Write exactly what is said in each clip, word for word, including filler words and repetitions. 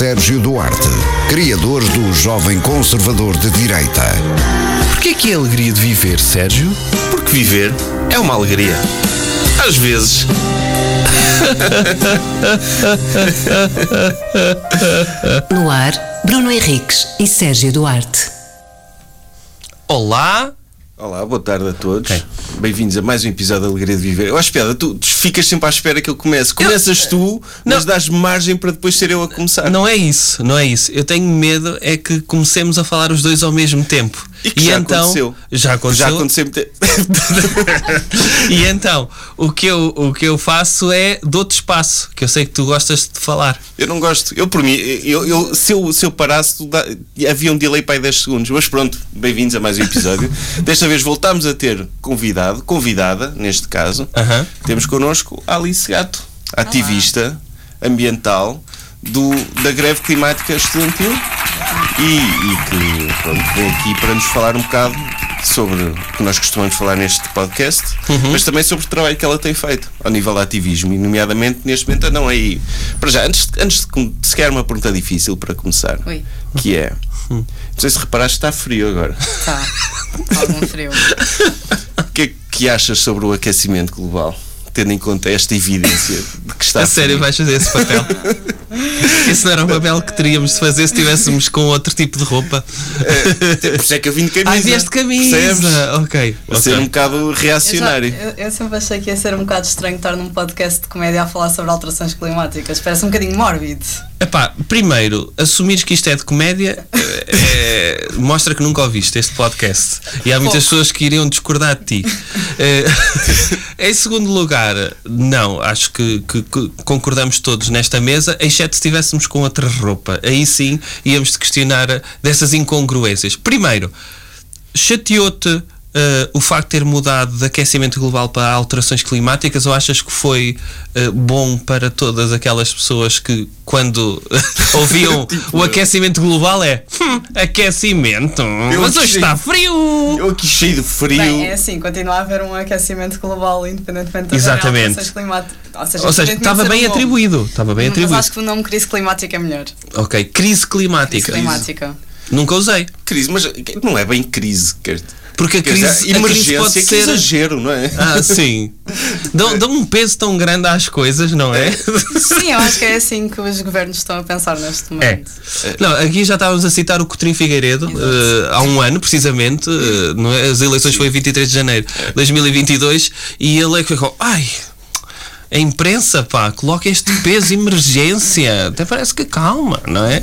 Sérgio Duarte, criador do Jovem Conservador de Direita. Porquê que é a alegria de viver, Sérgio? Porque viver é uma alegria. Às vezes. No ar, Bruno Henriques e Sérgio Duarte. Olá. Olá, boa tarde a todos. Okay. Bem-vindos a mais um episódio da Alegria de Viver. Eu acho piada, tu, tu ficas sempre à espera que eu comece. Começas eu, tu, não, mas dás margem para depois ser eu a começar. Não é isso, não é isso. Eu tenho medo é que comecemos a falar os dois ao mesmo tempo. E, que e já então aconteceu. Já aconteceu. Já aconteceu. E então, o que, eu, o que eu faço é dou-te espaço, que eu sei que tu gostas de falar. Eu não gosto. Eu por mim, eu, eu, se, eu, se eu parasse, tu dá, havia um delay para aí dez segundos. Mas pronto, bem-vindos a mais um episódio. Desta vez voltámos a ter convidado, convidada, neste caso, uh-huh. Temos connosco a Alice Gato, ativista ambiental do, da Greve Climática Estudantil e, e que pronto, vem aqui para nos falar um bocado sobre o que nós costumamos falar neste podcast, uhum. mas também sobre o trabalho que ela tem feito ao nível do ativismo, e nomeadamente neste momento andam aí. Para já, antes, antes de sequer uma pergunta difícil para começar, Oi. que é, não sei se reparaste, está frio agora. Está, algum frio. O que é que achas sobre o aquecimento global? Tendo em conta esta evidência de que está a sério, vais fazer esse papel? Esse não era um papel que teríamos de fazer se estivéssemos com outro tipo de roupa. É, por isso é que eu vim de camisa. Ah, vieste camisa! Percebes? Ok. A okay. Ser um bocado reacionário. Eu, já, eu, eu sempre achei que ia ser um bocado estranho estar num podcast de comédia a falar sobre alterações climáticas. Parece um bocadinho mórbido. Epá, primeiro, assumires que isto é de comédia é, mostra que nunca ouviste este podcast. E há muitas Pouco. pessoas que iriam discordar de ti. É, em segundo lugar, não, acho que, que, que concordamos todos nesta mesa, exceto se estivéssemos com outra roupa. Aí sim íamos questionar dessas incongruências. Primeiro, chateou-te uh, o facto de ter mudado de aquecimento global para alterações climáticas, ou achas que foi uh, bom para todas aquelas pessoas que quando ouviam o aquecimento global é hum, aquecimento, eu mas hoje cheio, está frio. Eu aqui cheio de frio. Bem, é assim, continua a haver um aquecimento global independentemente das alterações climáticas. Ou seja, Ou seja estava bem um atribuído. Estava bem mas atribuído. Mas acho que o nome crise climática é melhor. Ok, crise climática. Crise climática. Nunca usei. Crise, mas não é bem crise, quer Porque a crise, dizer, a emergência a crise pode é ser... é exagero, não é? Ah, sim. Dão, dão um peso tão grande às coisas, não é? Sim, eu acho que é assim que os governos estão a pensar neste momento. É. Não, aqui já estávamos a citar o Cotrim Figueiredo, uh, há um ano, precisamente, uh, não é? As eleições foram em vinte e três de janeiro de dois mil e vinte e dois, e ele é que ficou... Ai... A imprensa, pá, coloca este peso emergência. Até parece que calma, não é?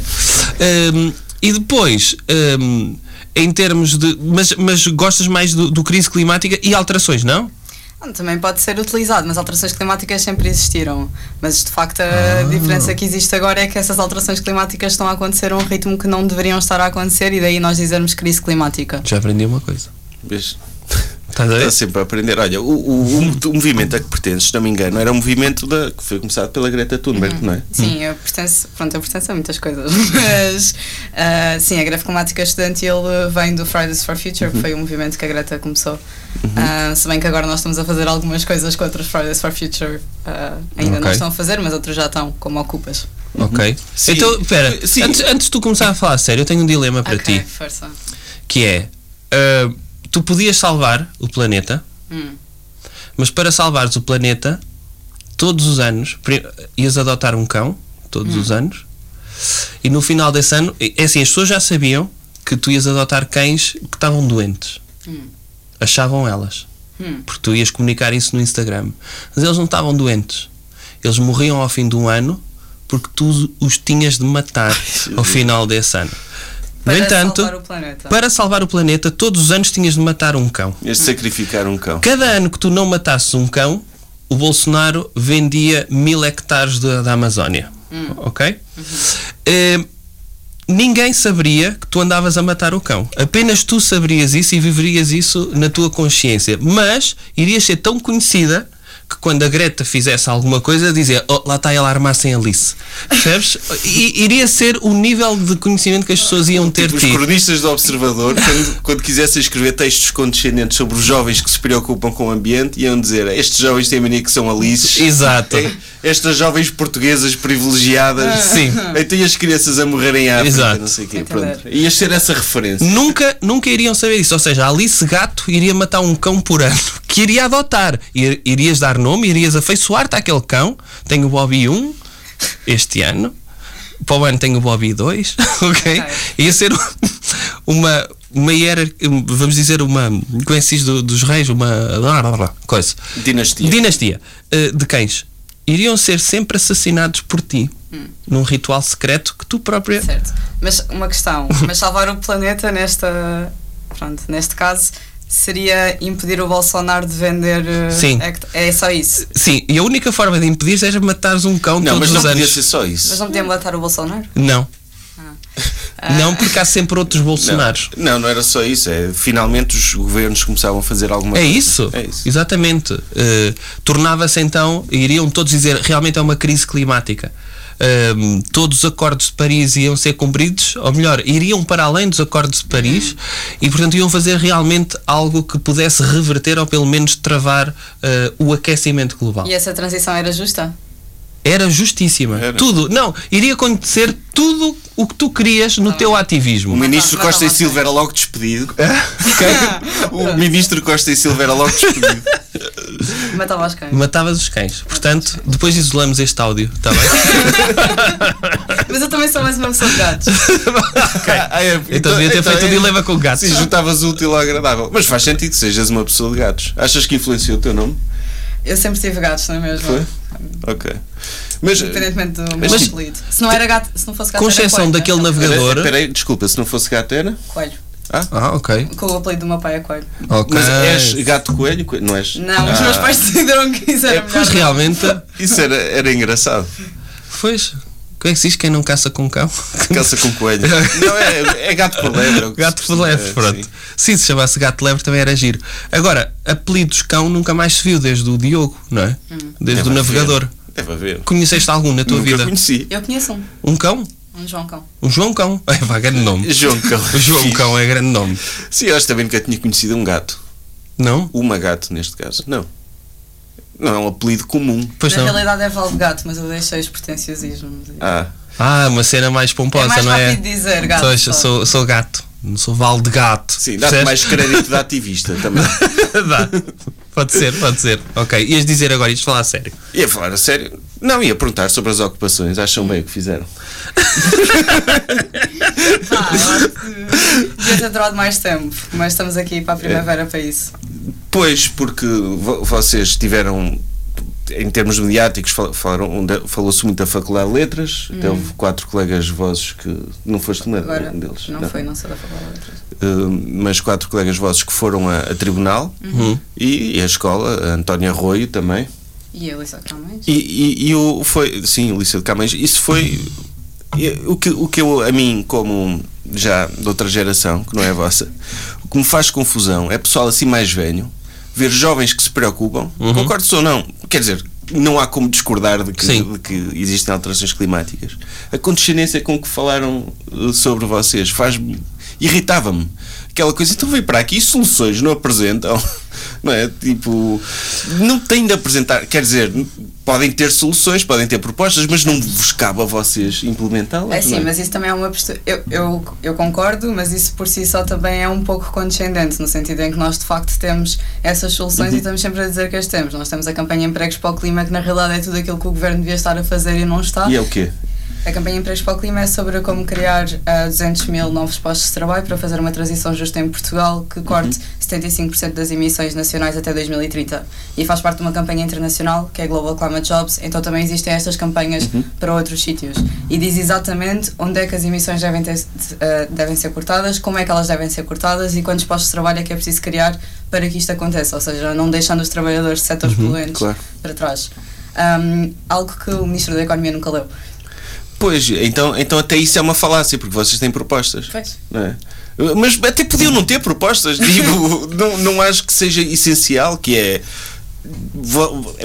Um, e depois... Um, Em termos de. Mas, mas gostas mais do, do crise climática e alterações, não? Também pode ser utilizado, mas alterações climáticas sempre existiram. Mas de facto a ah. diferença que existe agora é que essas alterações climáticas estão a acontecer a um ritmo que não deveriam estar a acontecer, e daí nós dizermos crise climática. Já aprendi uma coisa. Beijo. Estás a ver? Está sempre a aprender. Olha, o, o, o, o movimento a que pertences, se não me engano, era um movimento da, que foi começado pela Greta Thunberg, uhum. não é? Sim, eu pertenço, pronto, eu pertenço a muitas coisas, mas uh, sim, a greve climática estudantil vem do Fridays for Future, que foi o movimento que a Greta começou. Uhum. Uh, se bem que agora nós estamos a fazer algumas coisas que outros Fridays for Future uh, ainda okay. não estão a fazer, mas outros já estão, como ocupas. Ok. Sim. Então, espera, antes, antes de tu começar a falar sério, eu tenho um dilema para okay, ti. Ok, força. Que é... Uh, Tu podias salvar o planeta, hum. mas para salvares o planeta, todos os anos, ias adotar um cão, todos hum. os anos, e no final desse ano, é assim, as pessoas já sabiam que tu ias adotar cães que estavam doentes. Hum. Achavam elas. Hum. Porque tu ias comunicar isso no Instagram. Mas eles não estavam doentes. Eles morriam ao fim de um ano porque tu os tinhas de matar ao final desse ano. No para entanto, salvar para salvar o planeta, todos os anos tinhas de matar um cão. Tinhas de sacrificar um cão. Cada ano que tu não matasses um cão, o Bolsonaro vendia mil hectares da, da Amazónia. Hum. Ok? Uhum. Eh, ninguém saberia que tu andavas a matar o cão. Apenas tu saberias isso e viverias isso na tua consciência. Mas irias ser tão conhecida que quando a Greta fizesse alguma coisa dizia, oh, lá está ela a armar sem Alice. Percebes? I, iria ser o nível de conhecimento que as pessoas iam ter tido. Os cronistas do Observador, quando, quando quisessem escrever textos condescendentes sobre os jovens que se preocupam com o ambiente, iam dizer, estes jovens têm mania que são Alices. Exato. Estas jovens portuguesas privilegiadas. Sim. Então e as crianças a morrerem à África, não sei o quê. Pronto. Ias ser essa referência. Nunca, nunca iriam saber isso. Ou seja, a Alice Gato iria matar um cão por ano, que iria adotar. Ir, irias dar nome, irias afeiçoar-te àquele cão. Tenho o Bobby um este ano. Para o ano tenho o Bobby dois. Ok? Ia ser uma... uma hierarquia, vamos dizer, uma conheces do, dos reis, uma coisa. Dinastia. Dinastia de cães. Iriam ser sempre assassinados por ti, hum. num ritual secreto que tu própria... Certo. Mas uma questão, mas salvar o planeta nesta... Pronto, neste caso... seria impedir o Bolsonaro de vender... Sim. É, é só isso? Sim, e a única forma de impedir seja matares um cão não, todos os anos. Não, mas não podia ser só isso. Mas não podia matar o Bolsonaro? Não. Ah. Não, porque há sempre outros Bolsonaros. Não, não, não era só isso. É, finalmente os governos começavam a fazer alguma coisa. É isso? É isso. Exatamente. Uh, tornava-se então, iriam todos dizer, realmente é uma crise climática. Um, todos os acordos de Paris iam ser cumpridos, ou melhor, iriam para além dos acordos de Paris, uhum. e portanto iam fazer realmente algo que pudesse reverter ou pelo menos travar uh, o aquecimento global. E essa transição era justa? Era justíssima. Era. Tudo. Não, iria acontecer tudo o que tu querias no ah, teu ativismo. O ministro Costa e Silva era logo despedido. O ministro Costa e Silva era logo despedido. Matava os cães. Matavas os cães. Portanto, cães. Depois isolamos este áudio, está bem? Mas eu também sou mais uma pessoa de gatos. Okay. ah, é, então, então devia ter então, feito o é, dilema com gatos. Sim, juntavas o útil ao agradável. Mas faz sentido que sejas uma pessoa de gatos. Achas que influenciou o teu nome? Eu sempre tive gatos, não é mesmo? Foi? Ok. Mas, independentemente do meu apelido. Se não era gato, se não fosse gato, com exceção era coelho, daquele né? navegador... Espera aí, desculpa, se não fosse gato era? Coelho. Ah, ah ok. Com o apelido do meu pai é coelho. Okay. Mas és gato coelho? coelho? Não és? Não, ah. os meus pais decidiram que isso era é, pois realmente... Isso era, era engraçado. Pois... Como é que se diz quem não caça com cão? Caça com coelho. Não, é, é gato por lebre. Gato por lebre, é, pronto. Sim. Sim, se chamasse gato lebre também era giro. Agora, apelidos cão nunca mais se viu desde o Diogo, não é? Hum. Desde Deve o navegador. Ver. Deve haver. Conheceste algum na tua nunca vida? Eu conheci. Eu conheço um. Um cão? Um João Cão. Um João Cão. É, vá, grande nome. João Cão. O João Cão é grande nome. Sim, eu acho também nunca tinha conhecido um gato. Não? Uma gato, neste caso. Não. Não é um apelido comum. Pois Na não. realidade é Val de Gato, mas eu deixei os pretenciosismos. Ah, ah uma cena mais pomposa, é mais não é? Dizer gato. Sou, sou, sou gato, não sou Val de Gato. Sim, dá-te mais crédito de ativista também. Dá. Pode ser, pode ser. Ok, ias dizer agora, ias falar a sério. Ia falar a sério? Não, ia perguntar sobre as ocupações. Acham bem o que fizeram? Pá, devia ter durado mais tempo, mas estamos aqui para a primavera é. para isso. Pois, porque vocês tiveram, em termos mediáticos, falaram, falou-se muito da Faculdade de Letras, hum. teve quatro colegas vossos que... Não foste na, Agora, um deles? Não, não foi, não sou da Faculdade de Letras. Uh, mas quatro colegas vossos que foram a, a tribunal uhum. e, e a escola, a António Arroio também. E a Ulissa de Camões. E, e, e o, foi, sim, Ulissa de Camões. Isso foi... O que, o que eu, a mim, como já de outra geração, que não é a vossa, o que me faz confusão é pessoal assim mais velho, ver jovens que se preocupam, uhum. concordo-se ou não, quer dizer, não há como discordar de que, de que existem alterações climáticas. A condescendência com que falaram sobre vocês faz irritava-me. Aquela coisa, então vem para aqui e soluções não apresentam, não é? Tipo, não têm de apresentar, quer dizer, podem ter soluções, podem ter propostas, mas não vos cabe a vocês implementá-las. É sim, é? Mas isso também é uma postura, eu, eu, eu concordo, mas isso por si só também é um pouco condescendente, no sentido em que nós de facto temos essas soluções uhum. e estamos sempre a dizer que as temos. Nós temos a campanha Empregos para o Clima, que na realidade é tudo aquilo que o governo devia estar a fazer e não está. E é o quê? A campanha Empregos para o Clima é sobre como criar uh, duzentos mil novos postos de trabalho para fazer uma transição justa em Portugal que corte uhum. setenta e cinco por cento das emissões nacionais até dois mil e trinta. E faz parte de uma campanha internacional que é Global Climate Jobs, então também existem estas campanhas uhum. para outros sítios. E diz exatamente onde é que as emissões devem, ter, uh, devem ser cortadas, como é que elas devem ser cortadas e quantos postos de trabalho é que é preciso criar para que isto aconteça, ou seja, não deixando os trabalhadores de setores uhum, poluentes claro. para trás. Um, algo que o Ministro da Economia nunca leu. Pois, então, então até isso é uma falácia, porque vocês têm propostas. Pois. Não é? Mas até podiam não ter propostas, digo, não, não acho que seja essencial, que é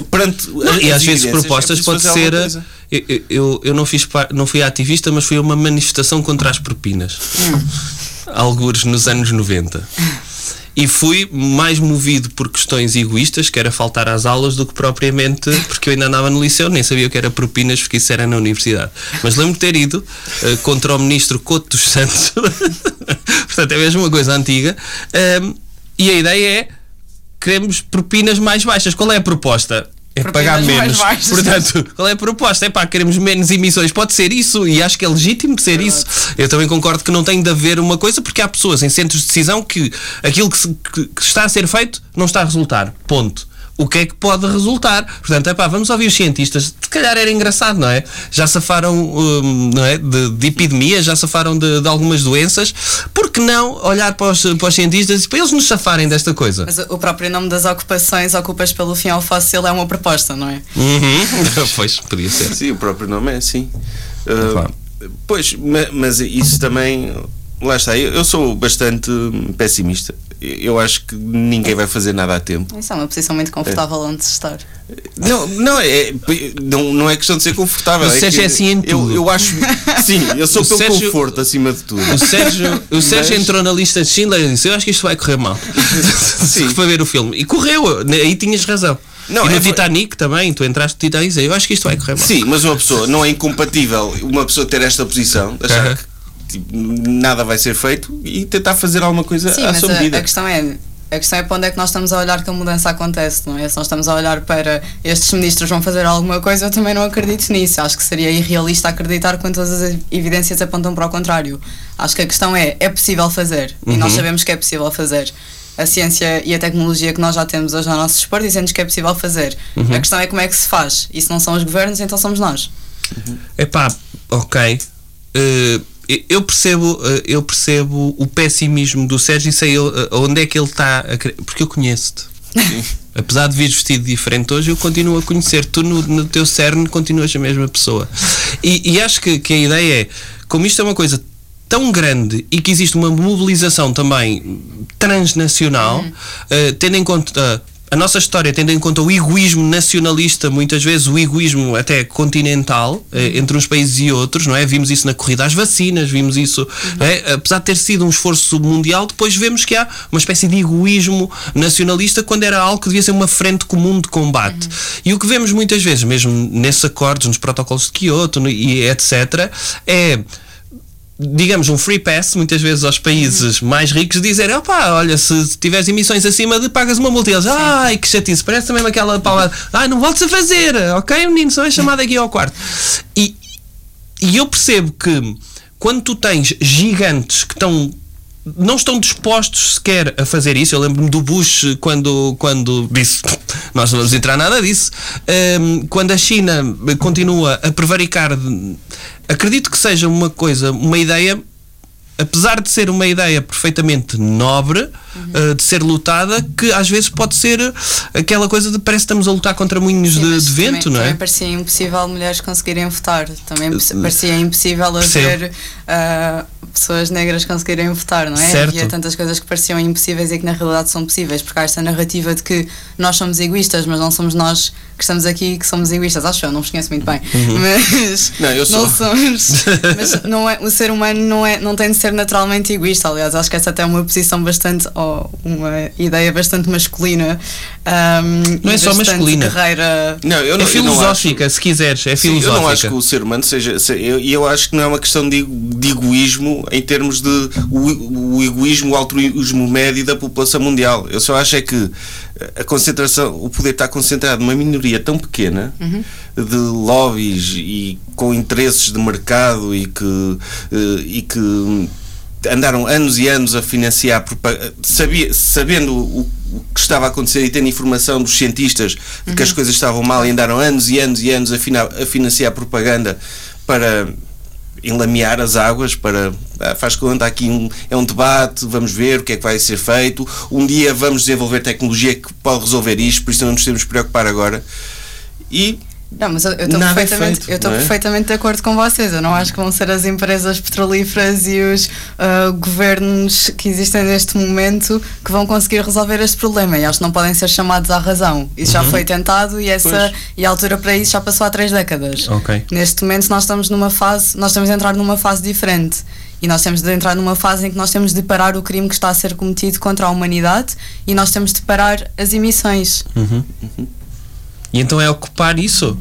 perante não, e às vezes propostas é pode ser eu, eu, eu não, fiz, não fui ativista, mas foi uma manifestação contra as propinas algures nos anos noventa e fui mais movido por questões egoístas, que era faltar às aulas, do que propriamente, porque eu ainda andava no liceu, nem sabia o que era propinas, porque isso era na universidade, mas lembro-me de ter ido uh, contra o ministro Couto dos Santos portanto é mesmo uma coisa antiga, um, e a ideia é: queremos propinas mais baixas. Qual é a proposta? É propinas pagar menos. Baixas, portanto, qual é a proposta? É pá, queremos menos emissões. Pode ser isso, e acho que é legítimo ser é isso. Verdade. Eu também concordo que não tem de haver uma coisa, porque há pessoas em centros de decisão que aquilo que, se, que, que está a ser feito não está a resultar. Ponto. O que é que pode resultar? Portanto, é pá, vamos ouvir os cientistas. Se calhar era engraçado, não é? Já safaram hum, não é? de, de epidemias, já safaram de, de algumas doenças. Por que não olhar para os, para os cientistas e para eles nos safarem desta coisa? Mas o próprio nome das ocupações, ocupas pelo fim ao fóssil, é uma proposta, não é? Uhum. Pois, podia ser. Sim, o próprio nome é, sim. Uh, pois, mas isso também... Lá está, eu sou bastante pessimista. Eu acho que ninguém vai fazer nada a tempo. Isso é uma posição muito confortável onde se estar. Não, não é, não, não é questão de ser confortável. O é Sérgio é assim em tudo. Eu, eu acho, sim, eu sou o pelo Sérgio, conforto acima de tudo. O Sérgio, o Sérgio mas... entrou na lista de Schindler e disse: eu acho que isto vai correr mal. Sim. Para ver o filme. E correu, aí tinhas razão. Não, e no é... Titanic também, tu entraste no Titanic e eu acho que isto vai correr mal. Sim, mas uma pessoa não é incompatível, uma pessoa ter esta posição, achar uh-huh. que nada vai ser feito e tentar fazer alguma coisa sim, à sua a, medida. A questão é, a questão é para onde é que nós estamos a olhar que a mudança acontece, não é? Se nós estamos a olhar para estes ministros vão fazer alguma coisa, eu também não acredito nisso. Acho que seria irrealista acreditar quando todas as evidências apontam para o contrário. Acho que a questão é, é possível fazer uhum. e nós sabemos que é possível fazer. A ciência e a tecnologia que nós já temos hoje ao nosso dispor dizem-nos que é possível fazer. Uhum. A questão é como é que se faz. E se não são os governos, então somos nós. Uhum. Epá, ok. Uh... Eu percebo, eu percebo o pessimismo do Sérgio e sei onde é que ele está a querer, porque eu conheço-te. Sim. Apesar de vir vestido diferente hoje, eu continuo a conhecer. Tu, no, no teu cerne, continuas a mesma pessoa. E, e acho que, que a ideia é, como isto é uma coisa tão grande e que existe uma mobilização também transnacional, uhum. uh, tendo em conta... Uh, a nossa história, tendo em conta o egoísmo nacionalista, muitas vezes o egoísmo até continental, entre uns países e outros, não é? Vimos isso na corrida às vacinas, vimos isso, uhum. não é? Apesar de ter sido um esforço mundial, depois vemos que há uma espécie de egoísmo nacionalista quando era algo que devia ser uma frente comum de combate. Uhum. E o que vemos muitas vezes, mesmo nesses acordos, nos protocolos de Kyoto e etcétera, é... digamos, um free pass, muitas vezes aos países uhum. mais ricos, dizerem: opá, olha, se tiveres emissões acima de, pagas uma multa. E eles, ai, que chatice, parece também aquela palavra, ai, não voltes a fazer, ok, menino, só é chamado aqui ao quarto. E, e eu percebo que quando tu tens gigantes que estão... não estão dispostos sequer a fazer isso. Eu lembro-me do Bush quando, quando disse, nós não vamos entrar nada disso, um, quando a China continua a prevaricar. Acredito que seja uma coisa, uma ideia, apesar de ser uma ideia perfeitamente nobre, uhum. uh, de ser lutada, que às vezes pode ser aquela coisa de parece que estamos a lutar contra moinhos de, de vento, também, não é? Também parecia impossível mulheres conseguirem votar, também parecia impossível haver uh, pessoas negras conseguirem votar, não é? Certo. E há tantas coisas que pareciam impossíveis e que na realidade são possíveis, porque há esta narrativa de que nós somos egoístas, mas não somos nós que estamos aqui que somos egoístas. Acho eu, não vos conheço muito bem, uhum. mas não, eu sou. Não somos. Mas não é, o ser humano não, é, não tem de ser naturalmente egoísta. Aliás, acho que essa até é uma posição bastante, ou oh, uma ideia bastante masculina. Um, não é só masculina. Carreira... Não, eu não, é filosófica, eu não acho... se quiseres. É filosófica. Sim, eu não acho que o ser humano seja. E eu, eu acho que não é uma questão de, de egoísmo em termos de o, o egoísmo, o altruísmo médio da população mundial. Eu só acho é que a concentração, o poder está concentrado numa minoria tão pequena uhum. de lobbies e com interesses de mercado e que, e que andaram anos e anos a financiar sabia, sabendo o que estava a acontecer e tendo informação dos cientistas de uhum. que as coisas estavam mal e andaram anos e anos e anos a, fina, a financiar propaganda para enlamear as águas, para ah, faz conta, aqui um, é um debate, vamos ver o que é que vai ser feito, um dia vamos desenvolver tecnologia que pode resolver isto, por isso não nos temos de preocupar agora. E Não, mas eu estou perfeitamente, feito, eu estou é? perfeitamente de acordo com vocês. Eu não acho que vão ser as empresas petrolíferas e os uh, governos que existem neste momento que vão conseguir resolver este problema. E acho que não podem ser chamados à razão. Isso uhum. já foi tentado e, essa, e a altura para isso já passou há três décadas. Okay. Neste momento nós estamos numa fase, nós estamos a entrar numa fase diferente. E nós temos de entrar numa fase em que nós temos de parar o crime que está a ser cometido contra a humanidade e nós temos de parar as emissões. Uhum. Uhum. E então é ocupar isso?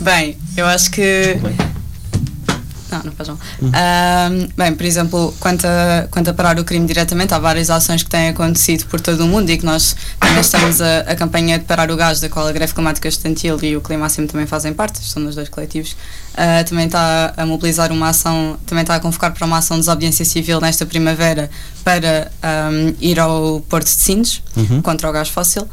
Bem, eu acho que... Não, não faz mal. Uhum. Um, bem, por exemplo, quanto a, quanto a parar o crime diretamente, há várias ações que têm acontecido por todo o mundo e que nós também estamos a, a campanha de parar o gás, da qual a Greve Climática Estudantil e o Climáximo também fazem parte, são nos dois coletivos. Uh, também está a mobilizar uma ação, também está a convocar para uma ação de desobediência civil nesta primavera para um, ir ao Porto de Sines uhum. contra o gás fóssil.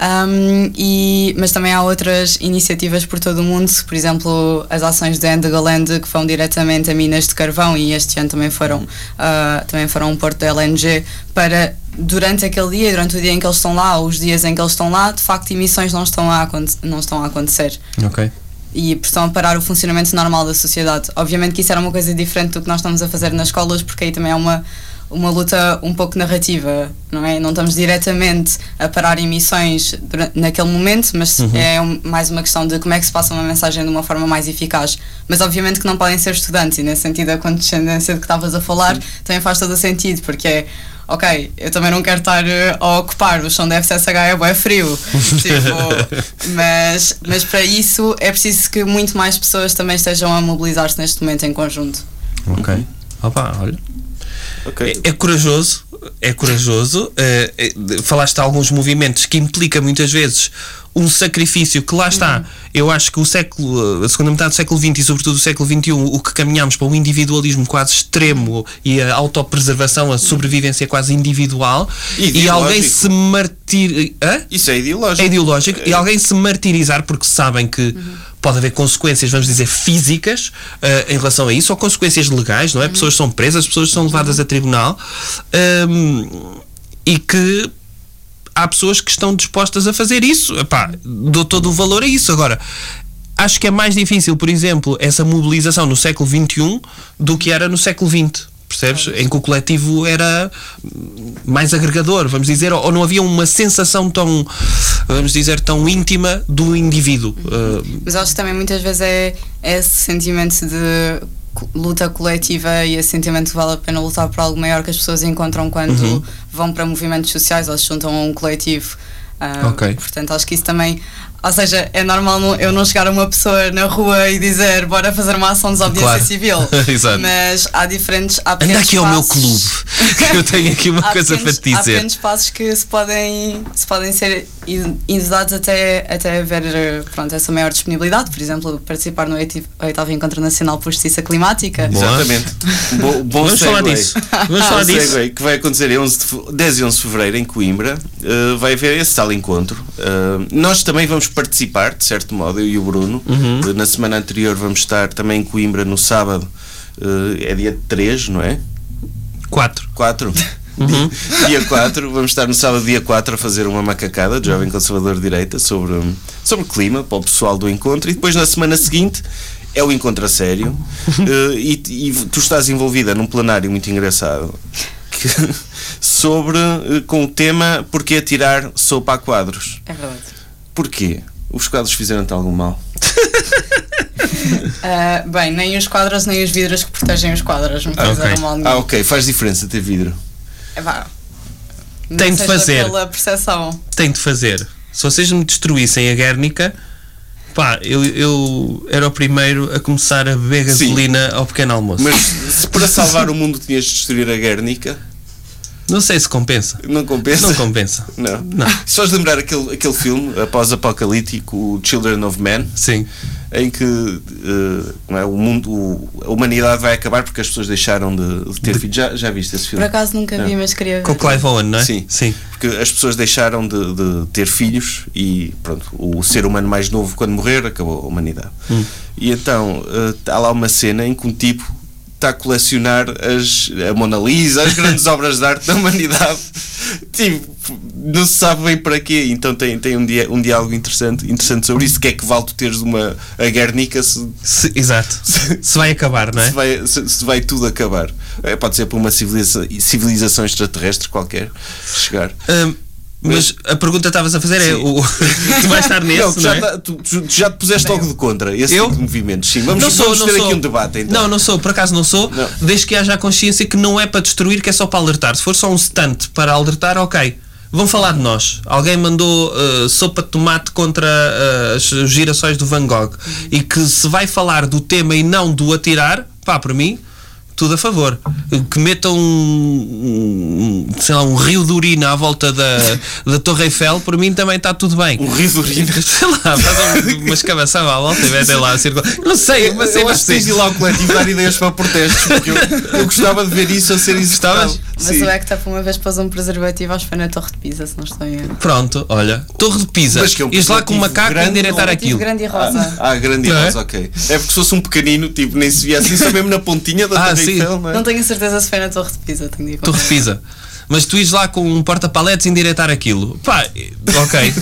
Um, e, mas também há outras iniciativas por todo o mundo, por exemplo as ações de Endegoland que vão diretamente a minas de carvão e este ano também foram uh, também foram um porto de L N G para durante aquele dia, durante o dia em que eles estão lá ou os dias em que eles estão lá, de facto emissões não estão a, aconte- não estão a acontecer. Ok. E estão a parar o funcionamento normal da sociedade. Obviamente que isso era uma coisa diferente do que nós estamos a fazer nas escolas, porque aí também é uma uma luta um pouco narrativa, não é? Não estamos diretamente a parar emissões durante, naquele momento, mas uhum. é um, mais uma questão de como é que se passa uma mensagem de uma forma mais eficaz. Mas obviamente que não podem ser estudantes, e nesse sentido a condescendência de que estavas a falar uhum. também faz todo o sentido, porque é ok, eu também não quero estar uh, a ocupar, o chão da F C S H é bué frio. tipo, mas, mas para isso é preciso que muito mais pessoas também estejam a mobilizar-se neste momento em conjunto. Ok. Uhum. Opa, olha... Okay. É, é corajoso, é corajoso. É, é, falaste de alguns movimentos que implica muitas vezes um sacrifício que lá está. Uhum. Eu acho que o século, a segunda metade do século vinte e sobretudo o século vinte e um, o que caminhamos para um individualismo quase extremo e a autopreservação, a sobrevivência quase individual e alguém se martir... Hã? Isso é ideológico. É ideológico. É. E alguém se martirizar porque sabem que uhum. pode haver consequências, vamos dizer, físicas uh, em relação a isso, ou consequências legais, não é? Uhum. Pessoas são presas, pessoas são levadas a tribunal um, e que... Há pessoas que estão dispostas a fazer isso. Epá, dou todo o valor a isso. Agora, acho que é mais difícil, por exemplo, essa mobilização no século vinte e um do que era no século vinte. Percebes? Em que o coletivo era mais agregador, vamos dizer, ou não havia uma sensação tão, vamos dizer, tão íntima do indivíduo. Mas acho que também muitas vezes é esse sentimento de... luta coletiva e esse sentimento que vale a pena lutar por algo maior que as pessoas encontram quando uhum. vão para movimentos sociais ou se juntam a um coletivo. Uh, okay. Portanto, acho que isso também... Ou seja, é normal eu não chegar a uma pessoa na rua e dizer bora fazer uma ação de desobediência civil. Exato. Mas há diferentes... Há Anda aqui passos, ao meu clube, que eu tenho aqui uma coisa pequenos, para te dizer. Há pequenos passos que se podem, se podem ser dados até, até haver pronto, essa maior disponibilidade. Por exemplo, participar no oitavo Encontro Nacional por Justiça Climática. Boa. Exatamente. Bo, bom Vamos segue. falar disso. Vamos falar disso. Segue, que vai acontecer em onze de, dez e onze de Fevereiro em Coimbra. Uh, vai haver esse tal encontro. Uh, nós também vamos participar, de certo modo, eu e o Bruno. Uhum. Na semana anterior vamos estar também em Coimbra, no sábado, é dia três, não é? quatro. quatro? Uhum. Dia quatro, vamos estar no sábado, dia quatro, a fazer uma macacada de Jovem Conservador de Direita sobre, sobre clima, para o pessoal do encontro, e depois na semana seguinte é o encontro a sério, e, e tu estás envolvida num plenário muito engraçado, que, sobre, com o tema Porquê atirar sopa a quadros? É verdade. Porquê? Os quadros fizeram-te algum mal? uh, bem, nem os quadros nem os vidros que protegem os quadros me fizeram ah, okay. mal nenhum. Ah, ok. Faz diferença ter vidro. É vá. Tem de fazer. Pela percepção. Tem de fazer. Se vocês me destruíssem a Guernica, pá, eu, eu era o primeiro a começar a beber gasolina Sim, ao pequeno almoço. Mas se para salvar o mundo tinhas de destruir a Guernica... Não sei se compensa. Não compensa? Não compensa. Não. Não. Se faz lembrar aquele, aquele filme pós-apocalíptico, o Children of Men, Sim. em que uh, não é, o mundo, o, a humanidade vai acabar porque as pessoas deixaram de, de ter de... filhos. Já, já viste esse filme? Por acaso nunca não. vi, mas queria ver. Com o Clive Owen, não é? Sim. Sim. Porque as pessoas deixaram de, de ter filhos e pronto, o ser humano mais novo, quando morrer, acabou a humanidade. Hum. E então uh, há lá uma cena em que um tipo está a colecionar as, a Mona Lisa, as grandes obras de arte da humanidade. Tipo, não se sabe bem para quê. Então tem, tem um, dia, um diálogo interessante, interessante sobre isso. Que é que vale tu teres uma, a Guernica se, se, exato, se, se vai acabar, não é? Se vai, se, se vai tudo acabar. É, pode ser por uma civilização, civilização extraterrestre qualquer chegar. Um, mas a pergunta que estavas a fazer, sim, é o, tu vais estar nesse, não, tu já, não é? tu, tu já te puseste logo de contra esse eu? tipo de movimentos. Sim, vamos, não sou, vamos não ter sou. aqui um debate então. Não, não sou, por acaso não sou, não. Desde que haja a consciência que não é para destruir, que é só para alertar. Se for só um stunt para alertar, ok, vão falar de nós. Alguém mandou uh, sopa de tomate contra uh, os girassóis do Van Gogh, e que se vai falar do tema e não do atirar, pá, por mim tudo a favor. Que metam um, um, sei lá, um rio de urina à volta da, da Torre Eiffel, por mim também está tudo bem. Um rio de urina? Sei lá, faz um, uma escavação à volta e metem lá a circular. Não sei, mas sei, eu acho que tens de ir lá ao coletivo dar ideias para protestos, porque eu, eu gostava de ver isso a ser executado. Mas o Ecta, por uma vez, pôs um preservativo, acho que foi na Torre de Pisa, se não estou em erro. Pronto, olha, Torre de Pisa. Mas que é um preservativo lá com um macaco grande, a endireitar aquilo. Grande e rosa. Ah, ah grande e rosa, é? Ok. É porque se fosse um pequenino, tipo, nem se via assim, só mesmo na pontinha da ah, Torre de Pisa. Não tenho certeza se foi na Torre de Pisa. Tenho de ir Torre de Pisa. Mas tu ires lá com um porta-paletes e endireitar aquilo. Pá, ok.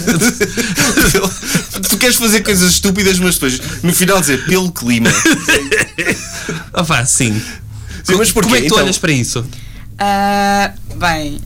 Tu queres fazer coisas estúpidas, mas depois, no final, dizer pelo clima. Opá, sim. sim mas Como é que tu então... olhas para isso? Uh, bem,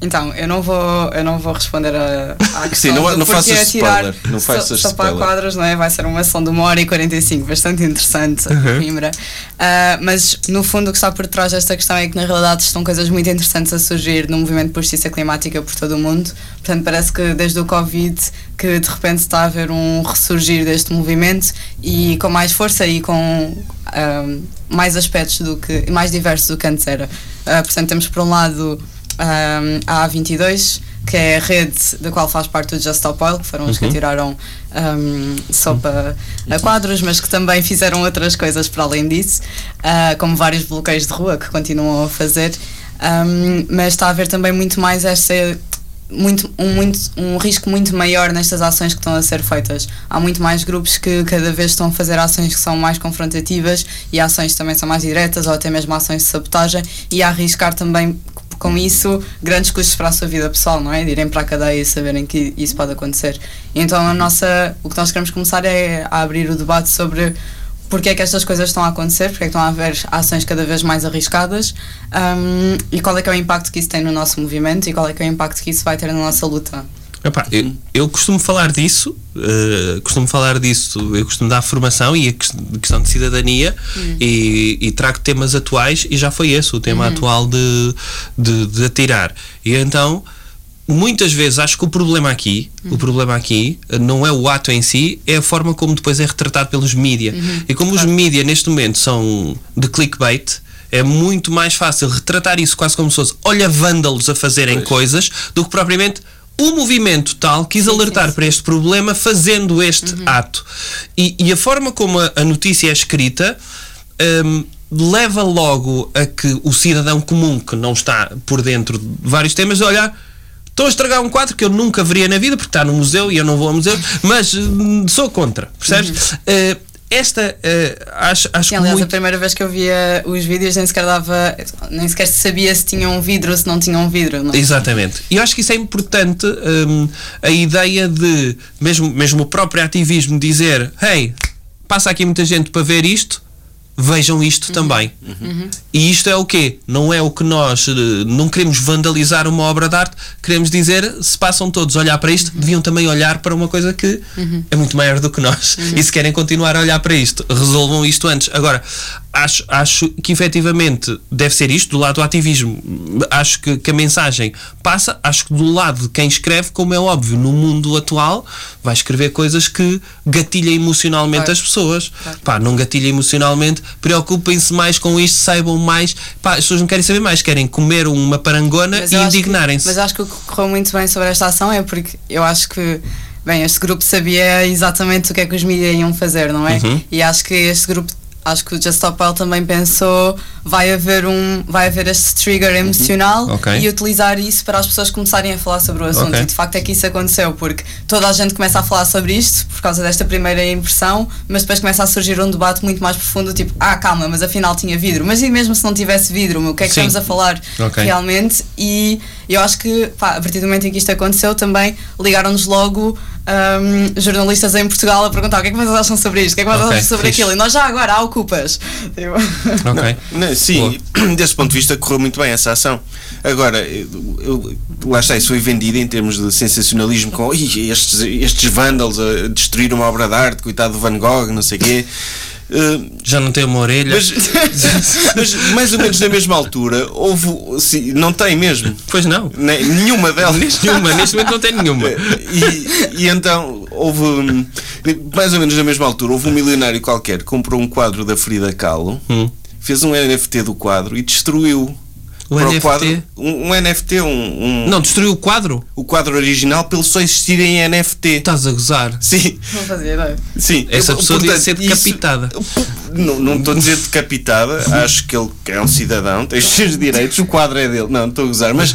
então eu não vou, eu não vou responder a, à questão. Sim, não, não faças spoiler, não faças so, spoiler. Só para quadros, não é? Vai ser uma sessão de uma hora e quarenta e cinco, bastante interessante, uhum. Coimbra. Uh, mas no fundo o que está por trás desta questão é que na realidade estão coisas muito interessantes a surgir no movimento por justiça climática por todo o mundo. Portanto, parece que desde o Covid que de repente está a haver um ressurgir deste movimento e com mais força e com um, mais aspectos do que, mais diversos do que antes era. Uh, portanto, temos por um lado um, a A vinte e dois, que é a rede da qual faz parte do Just Stop Oil, que foram os que atiraram um, sopa a quadros, mas que também fizeram outras coisas para além disso, uh, como vários bloqueios de rua que continuam a fazer. Um, mas está a haver também muito mais esta... Muito, um, muito, um risco muito maior nestas ações que estão a ser feitas. Há muito mais grupos que cada vez estão a fazer ações que são mais confrontativas e ações também são mais diretas ou até mesmo ações de sabotagem, e a arriscar também com isso grandes custos para a sua vida pessoal, não é? De irem para a cadeia e saberem que isso pode acontecer. Então a nossa, o que nós queremos começar é a abrir o debate sobre porque é que estas coisas estão a acontecer, porque é que estão a haver ações cada vez mais arriscadas, um, e qual é que é o impacto que isso tem no nosso movimento e qual é que é o impacto que isso vai ter na nossa luta. Epá, eu, eu costumo falar disso, uh, costumo falar disso, eu costumo dar formação e a questão de cidadania, uhum. e, e trago temas atuais, e já foi esse o tema uhum. atual de, de, de atirar. E então... Muitas vezes acho que o problema aqui, uhum. o problema aqui não é o ato em si, é a forma como depois é retratado pelos mídia. Uhum. E como claro. Os mídia neste momento são de clickbait, é muito mais fácil retratar isso quase como se fosse olha vândalos a fazerem pois. coisas do que propriamente o movimento tal quis alertar sim, sim. para este problema fazendo este uhum. ato. E, e a forma como a, a notícia é escrita... Um, leva logo a que o cidadão comum que não está por dentro de vários temas, olha... Estou a estragar um quadro que eu nunca veria na vida, porque está no museu e eu não vou ao museu, mas uh, sou contra, percebes? Uhum. Uh, esta, uh, acho, acho Sim, aliás, muito... a primeira vez que eu via os vídeos nem sequer dava, nem sequer sabia se tinha um vidro ou se não tinha um vidro. Não. Exatamente. E eu acho que isso é importante, um, a ideia de, mesmo, mesmo o próprio ativismo, dizer, hey, passa aqui muita gente para ver isto, vejam isto uhum. também. Uhum. E isto é o quê? Não é o que nós... Não queremos vandalizar uma obra de arte, queremos dizer, se passam todos a olhar para isto, uhum. deviam também olhar para uma coisa que uhum. é muito maior do que nós. Uhum. E se querem continuar a olhar para isto, resolvam isto antes. Agora, acho, acho que efetivamente deve ser isto, do lado do ativismo. Acho que, que a mensagem passa, acho que do lado de quem escreve, como é óbvio, no mundo atual, vai escrever coisas que gatilham emocionalmente claro. as pessoas. Claro. Pá, não gatilha emocionalmente... Preocupem-se mais com isto, saibam mais. Pá, as pessoas não querem saber mais, querem comer uma parangona mas e indignarem-se. Que, mas acho que o que correu muito bem sobre esta ação é porque eu acho que, bem, este grupo sabia exatamente o que é que os mídias iam fazer, não é? Uhum. E acho que este grupo acho que o Just Stop Oil também pensou, vai haver, um, vai haver este trigger emocional, uhum. okay. e utilizar isso para as pessoas começarem a falar sobre o assunto, okay. e de facto é que isso aconteceu, porque toda a gente começa a falar sobre isto por causa desta primeira impressão, mas depois começa a surgir um debate muito mais profundo, tipo, ah, calma, mas afinal tinha vidro, mas e mesmo se não tivesse vidro, o que é que Sim. estamos a falar okay. realmente? E eu acho que, pá, a partir do momento em que isto aconteceu, também ligaram-nos logo um, jornalistas em Portugal a perguntar o que é que vocês acham sobre isto, o que é que vocês okay. acham sobre Fixe. aquilo, e nós já agora, há ocupas. Okay. Não, não, sim, Boa. Desse ponto de vista correu muito bem essa ação. Agora, eu, eu, lá está, isso foi vendido em termos de sensacionalismo com estes, estes vândalos a destruir uma obra de arte, coitado do Van Gogh, não sei o quê. Uh, já não tem uma orelha, mas, mas mais ou menos na mesma altura houve, sim, não tem mesmo, pois não, nem, nenhuma delas nenhuma, neste momento não tem nenhuma, e, e então houve mais ou menos na mesma altura, houve um milionário qualquer que comprou um quadro da Frida Kahlo, hum. fez um N F T do quadro e destruiu o N F T? O quadro, um, um N F T, um, um... Não, destruiu o quadro? O quadro original pelo só existir em N F T. Estás a gozar? Sim. Não fazia ideia. Sim. Essa eu, pessoa deve ser decapitada. Isso, não estou a dizer decapitada, acho que ele é um cidadão, tem os seus direitos, o quadro é dele. Não, estou a gozar, mas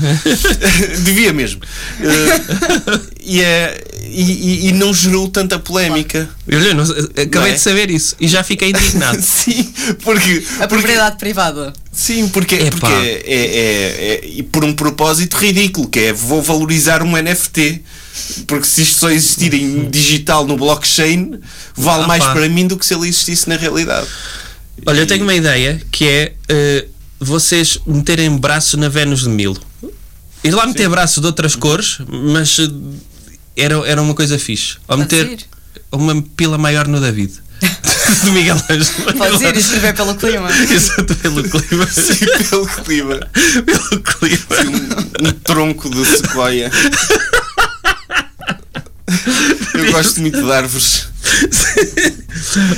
devia mesmo. Uh, e, é, e, e não gerou tanta polémica. Eu não, acabei não é? de saber isso e já fiquei indignado. Sim, porque... A propriedade porque... privada. Sim, porque, porque é, é, é, é por um propósito ridículo, que é vou valorizar um N F T, porque se isto só existir em digital no blockchain, vale ah, mais pá. para mim do que se ele existisse na realidade. Olha, e... eu tenho uma ideia, que é uh, vocês meterem braços na Vênus de Milo. Ir lá meter Sim. braços de outras cores, mas uh, era, era uma coisa fixe. Ou meter uma pila maior no David. Do Miguel Ângelo. Podes ir e escrever pelo clima. Exato, pelo clima. Sim, pelo clima. Pelo clima. Um, um tronco de sequoia. Eu gosto muito de árvores.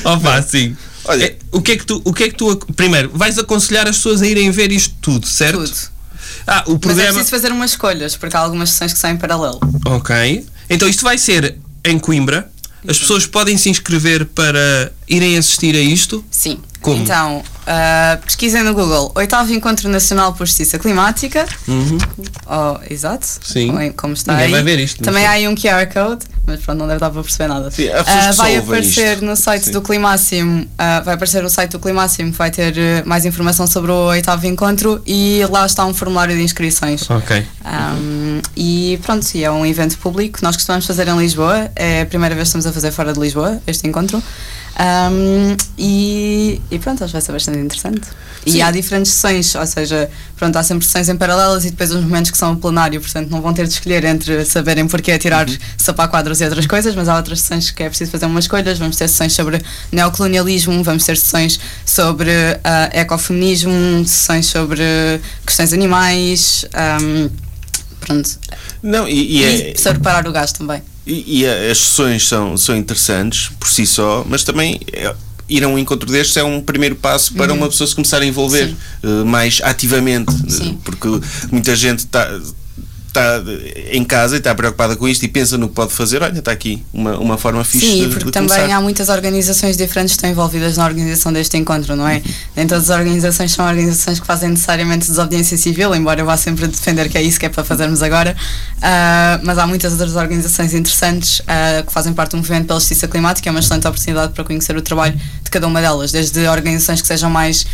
Opa, sim. Olha, é, o que é que tu, o que é que tu, primeiro, vais aconselhar as pessoas a irem ver isto tudo, certo? Tudo. Ah, o programa... Mas é preciso fazer umas escolhas, porque há algumas sessões que saem em paralelo. Ok. Então isto vai ser em Coimbra. As pessoas podem se inscrever para irem assistir a isto? Sim. Como? Então, uh, pesquisem no Google oitavo Encontro Nacional por Justiça Climática. Uhum. Oh, exato. Sim. Como, como está Ninguém aí. vai ver isto. Também há aí um Q R Code, mas pronto, não deve dar para perceber nada. Sim, uh, vai aparecer isto. no site Sim. do Climáximo, uh, vai aparecer o site do Climáximo, que vai ter uh, mais informação sobre o oitavo encontro, e lá está um formulário de inscrições. Ok. Um, e pronto, é um evento público que nós costumamos fazer em Lisboa, é a primeira vez que estamos a fazer fora de Lisboa, este encontro. Um, e, e pronto, acho que vai ser bastante interessante. Sim. E há diferentes sessões, ou seja, pronto, há sempre sessões em paralelas e depois uns momentos que são o plenário, portanto não vão ter de escolher entre saberem porque é tirar uhum. sapá, quadros e outras coisas, mas há outras sessões que é preciso fazer umas escolhas. Vamos ter sessões sobre neocolonialismo, vamos ter sessões sobre uh, ecofeminismo, sessões sobre questões animais, um, pronto. Não, e, e, e sobre parar o gás também. E, e as sessões são, são interessantes por si só, mas também é, ir a um encontro destes é um primeiro passo para uhum. uma pessoa se começar a envolver uh, mais ativamente, Sim. porque muita gente está tá em casa e está preocupada com isto e pensa no que pode fazer. Olha, está aqui uma, uma forma fixe Sim, de, porque de também começar. Há muitas organizações diferentes que estão envolvidas na organização deste encontro, não é? Uhum. Nem todas as organizações são organizações que fazem necessariamente desobediência civil, embora eu vá sempre defender que é isso que é para fazermos agora. Uh, mas há muitas outras organizações interessantes uh, que fazem parte do movimento pela justiça climática. É uma excelente oportunidade para conhecer o trabalho de cada uma delas, desde organizações que sejam mais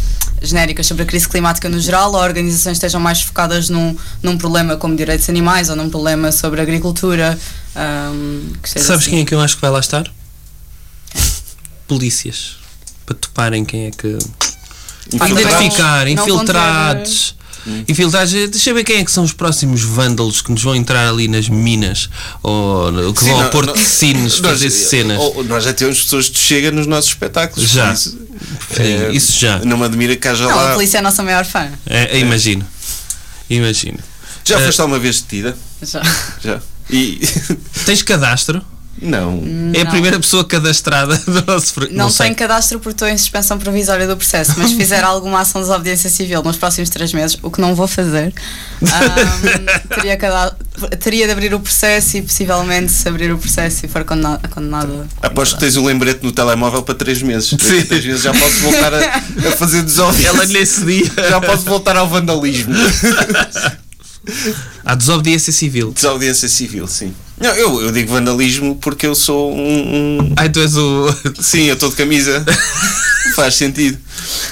genéricas sobre a crise climática no geral, ou organizações que estejam mais focadas num, num problema como direitos animais, ou num problema sobre agricultura. Um, que Sabes assim. Quem é que eu acho que vai lá estar? Polícias, para toparem quem é que... Identificar, infiltrados... E filtragem, deixa eu ver quem é que são os próximos vândalos que nos vão entrar ali nas minas, ou que Sim, vão ao Porto de Sines fazer cenas. Ou, nós já temos pessoas que chegam nos nossos espetáculos. Já. Isso, Sim, é, isso já. Não me admira que haja não, lá. A polícia é a nossa maior fã. É, é, imagino. Imagino. Já uh, foste alguma vez detida? Já. Já. E... Tens cadastro? Não. não. É a primeira pessoa cadastrada do nosso... Não, não tem cadastro porque estou em suspensão provisória do processo, mas fizer alguma ação de desobediência civil nos próximos três meses, o que não vou fazer, um, teria, cada... teria de abrir o processo e possivelmente, se abrir o processo e for condenado... condenado Aposto que tens um lembrete no telemóvel para três meses. Sim. Três meses já posso voltar a, a fazer desobediência. Ela nesse dia. Já posso voltar ao vandalismo. À desobediência civil. Desobediência civil, sim. Não, eu, eu digo vandalismo porque eu sou um... um... Ai, tu és o... Sim, eu estou de camisa. Faz sentido.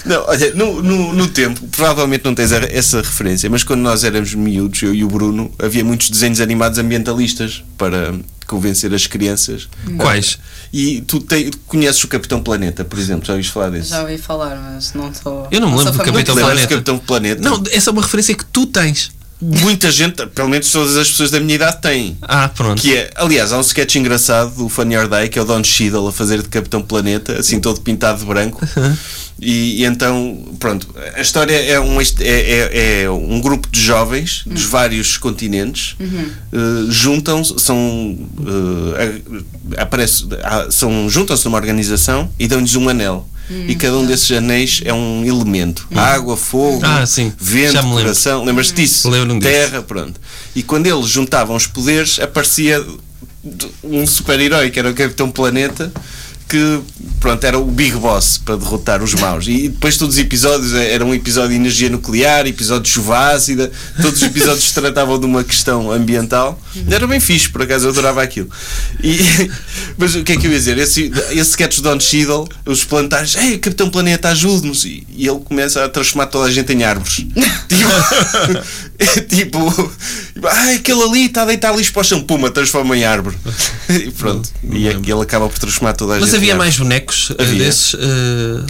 Não, olha, no, no, no tempo, provavelmente não tens essa referência, mas quando nós éramos miúdos, eu e o Bruno, havia muitos desenhos animados ambientalistas para convencer as crianças. Quais? E tu te, conheces o Capitão Planeta, por exemplo? Já ouviste falar desse? Já ouvi falar, mas não estou... Eu não me lembro do Capitão Planeta. Capitão Planeta. Não, essa é uma referência que tu tens. Muita gente, pelo menos todas as pessoas da minha idade têm. Ah, pronto. Que é, aliás, há um sketch engraçado do Funny or Die, que é o Don Schiedel a fazer de Capitão Planeta, assim todo pintado de branco. Uhum. E, e então, pronto, a história é um, é, é, é um grupo de jovens, uhum, dos vários continentes, uhum, uh, juntam-se, são, uh, aparece, são, juntam-se numa organização e dão-lhes um anel. Hum, e cada um desses anéis é um elemento. Hum. Água, fogo, ah, vento, coração. Lembras-te disso? Lembro-me disso. Terra, pronto. E quando eles juntavam os poderes, aparecia um super-herói, que era o Capitão Planeta, que, pronto, era o Big Boss para derrotar os maus. E depois todos os episódios, era um episódio de energia nuclear, episódio de chuva ácida, todos os episódios se tratavam de uma questão ambiental. Era bem fixe, por acaso, eu adorava aquilo. E, mas o que é que eu ia dizer? Esse, esse sketch de Don Schiedel, os plantares, ei, Capitão Planeta, ajude-nos! E, e ele começa a transformar toda a gente em árvores. Tipo, tipo, ai, aquele ali está a deitar lixo para o chão, puma, transforma em árvore. E pronto, e ele acaba por transformar toda a mas gente. Havia mais bonecos havia. desses? Uh...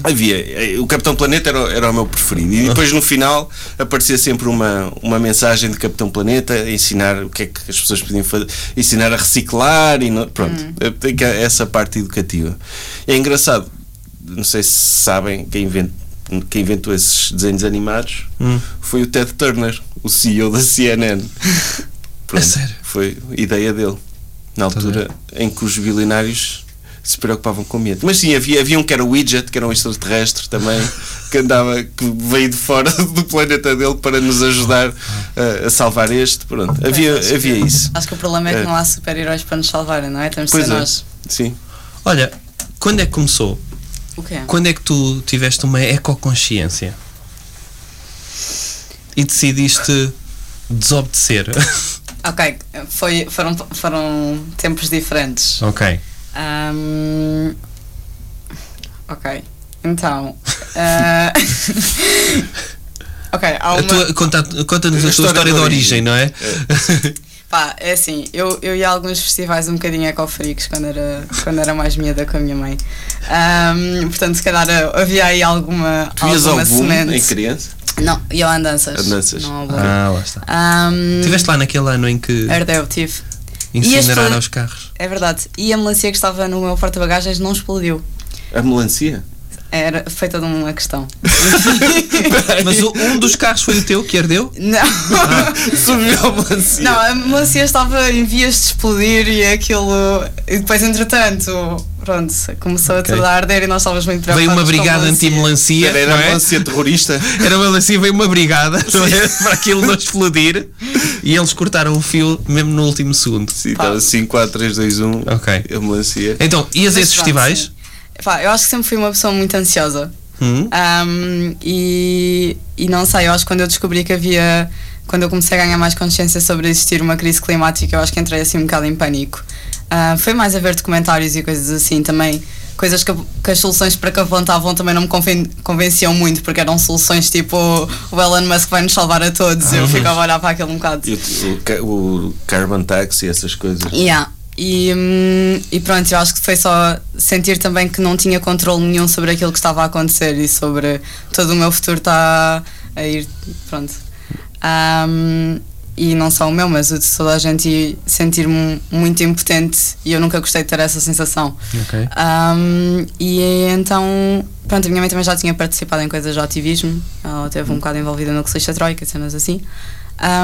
Havia. O Capitão Planeta era, era o meu preferido. E depois no final aparecia sempre uma, uma mensagem de Capitão Planeta a ensinar o que é que as pessoas podiam fazer, ensinar a reciclar e não, pronto. Hum. Essa parte educativa. É engraçado, não sei se sabem quem inventou, quem inventou esses desenhos animados hum. foi o Ted Turner, o C E O da C N N. Pronto, é sério? Foi ideia dele. Na altura Tô em que os bilionários se preocupavam com o medo. Mas sim, havia, havia um que era o Widget, que era um extraterrestre também, que andava, que veio de fora do planeta dele para nos ajudar a, a salvar este. Pronto, Bem, havia, havia que, isso. Acho que o problema é que não há super-heróis para nos salvarem, não é? Temos de ser nós. Sim. Olha, quando é que começou? O quê? Quando é que tu tiveste uma ecoconsciência e decidiste desobedecer? Ok, foi, foram, foram tempos diferentes. Ok. Um, ok, então uh, okay, há uma... tua, conta, conta-nos a, a tua história de origem, origem, não é? É. Pá, é assim, eu, eu ia a alguns festivais um bocadinho ecofreaks quando era, quando era mais miúda com a minha mãe, um, portanto se calhar havia aí alguma, tu ias alguma ao boom semente em criança? Não, eu a andanças, andanças. Não, ah, lá está. Um, Tiveste lá naquele ano em que Herdeu, tive incendiaram os carros. É verdade. E a melancia que estava no meu porta-bagagens não explodiu. A melancia? Era feita de uma questão. Mas o, um dos carros foi o teu que ardeu? Não. Ah. Subiu a melancia. Não, a melancia estava em vias de explodir e aquilo... E depois, entretanto... Pronto, começou okay. a tudo a arder e nós estávamos muito preocupados. Veio uma brigada anti-melancia. Era, era uma melancia terrorista. Era uma melancia, veio uma brigada é? para aquilo não explodir. E eles cortaram o fio mesmo no último segundo. Sim, estava cinco, quatro, três, dois, um. Ok. A melancia. Então, ias a esses festivais? Pá, eu acho que sempre fui uma pessoa muito ansiosa. Hum. Um, e, e não sei, eu acho que quando eu descobri que havia. Quando eu comecei a ganhar mais consciência sobre existir uma crise climática, eu acho que entrei assim um bocado em pânico. Uh, foi mais a ver documentários e coisas assim também, coisas que, que as soluções para que apontavam também não me conven, convenciam muito, porque eram soluções tipo o Elon Musk vai nos salvar a todos. Ah, eu ficava a olhar para aquele um bocado. O, o, o carbon tax e essas coisas. Yeah. E, e pronto, eu acho que foi só sentir também que não tinha controle nenhum sobre aquilo que estava a acontecer e sobre todo o meu futuro está a ir, pronto. Um, e não só o meu, mas o de toda a gente, sentir-me muito impotente e eu nunca gostei de ter essa sensação. Okay. Um, e então, pronto, a minha mãe também já tinha participado em coisas de ativismo, ela esteve um bocado envolvida no Clista Troika, cenas assim,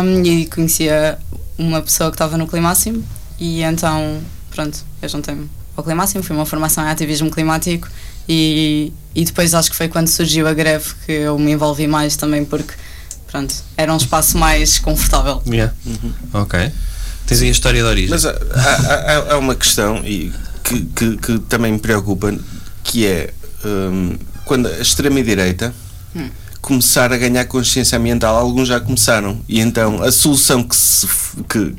um, e conhecia uma pessoa que estava no Climáximo e então pronto, eu juntei-me ao Climáximo, fui uma formação em ativismo climático e, e depois acho que foi quando surgiu a greve que eu me envolvi mais também porque, pronto, era um espaço mais confortável. Yeah. Uhum. Ok. Tens aí a história da origem. Mas há, há, há uma questão e que, que, que também me preocupa, que é um, quando a extrema-direita hum. começar a ganhar consciência ambiental, alguns já começaram, e então a solução que, se, que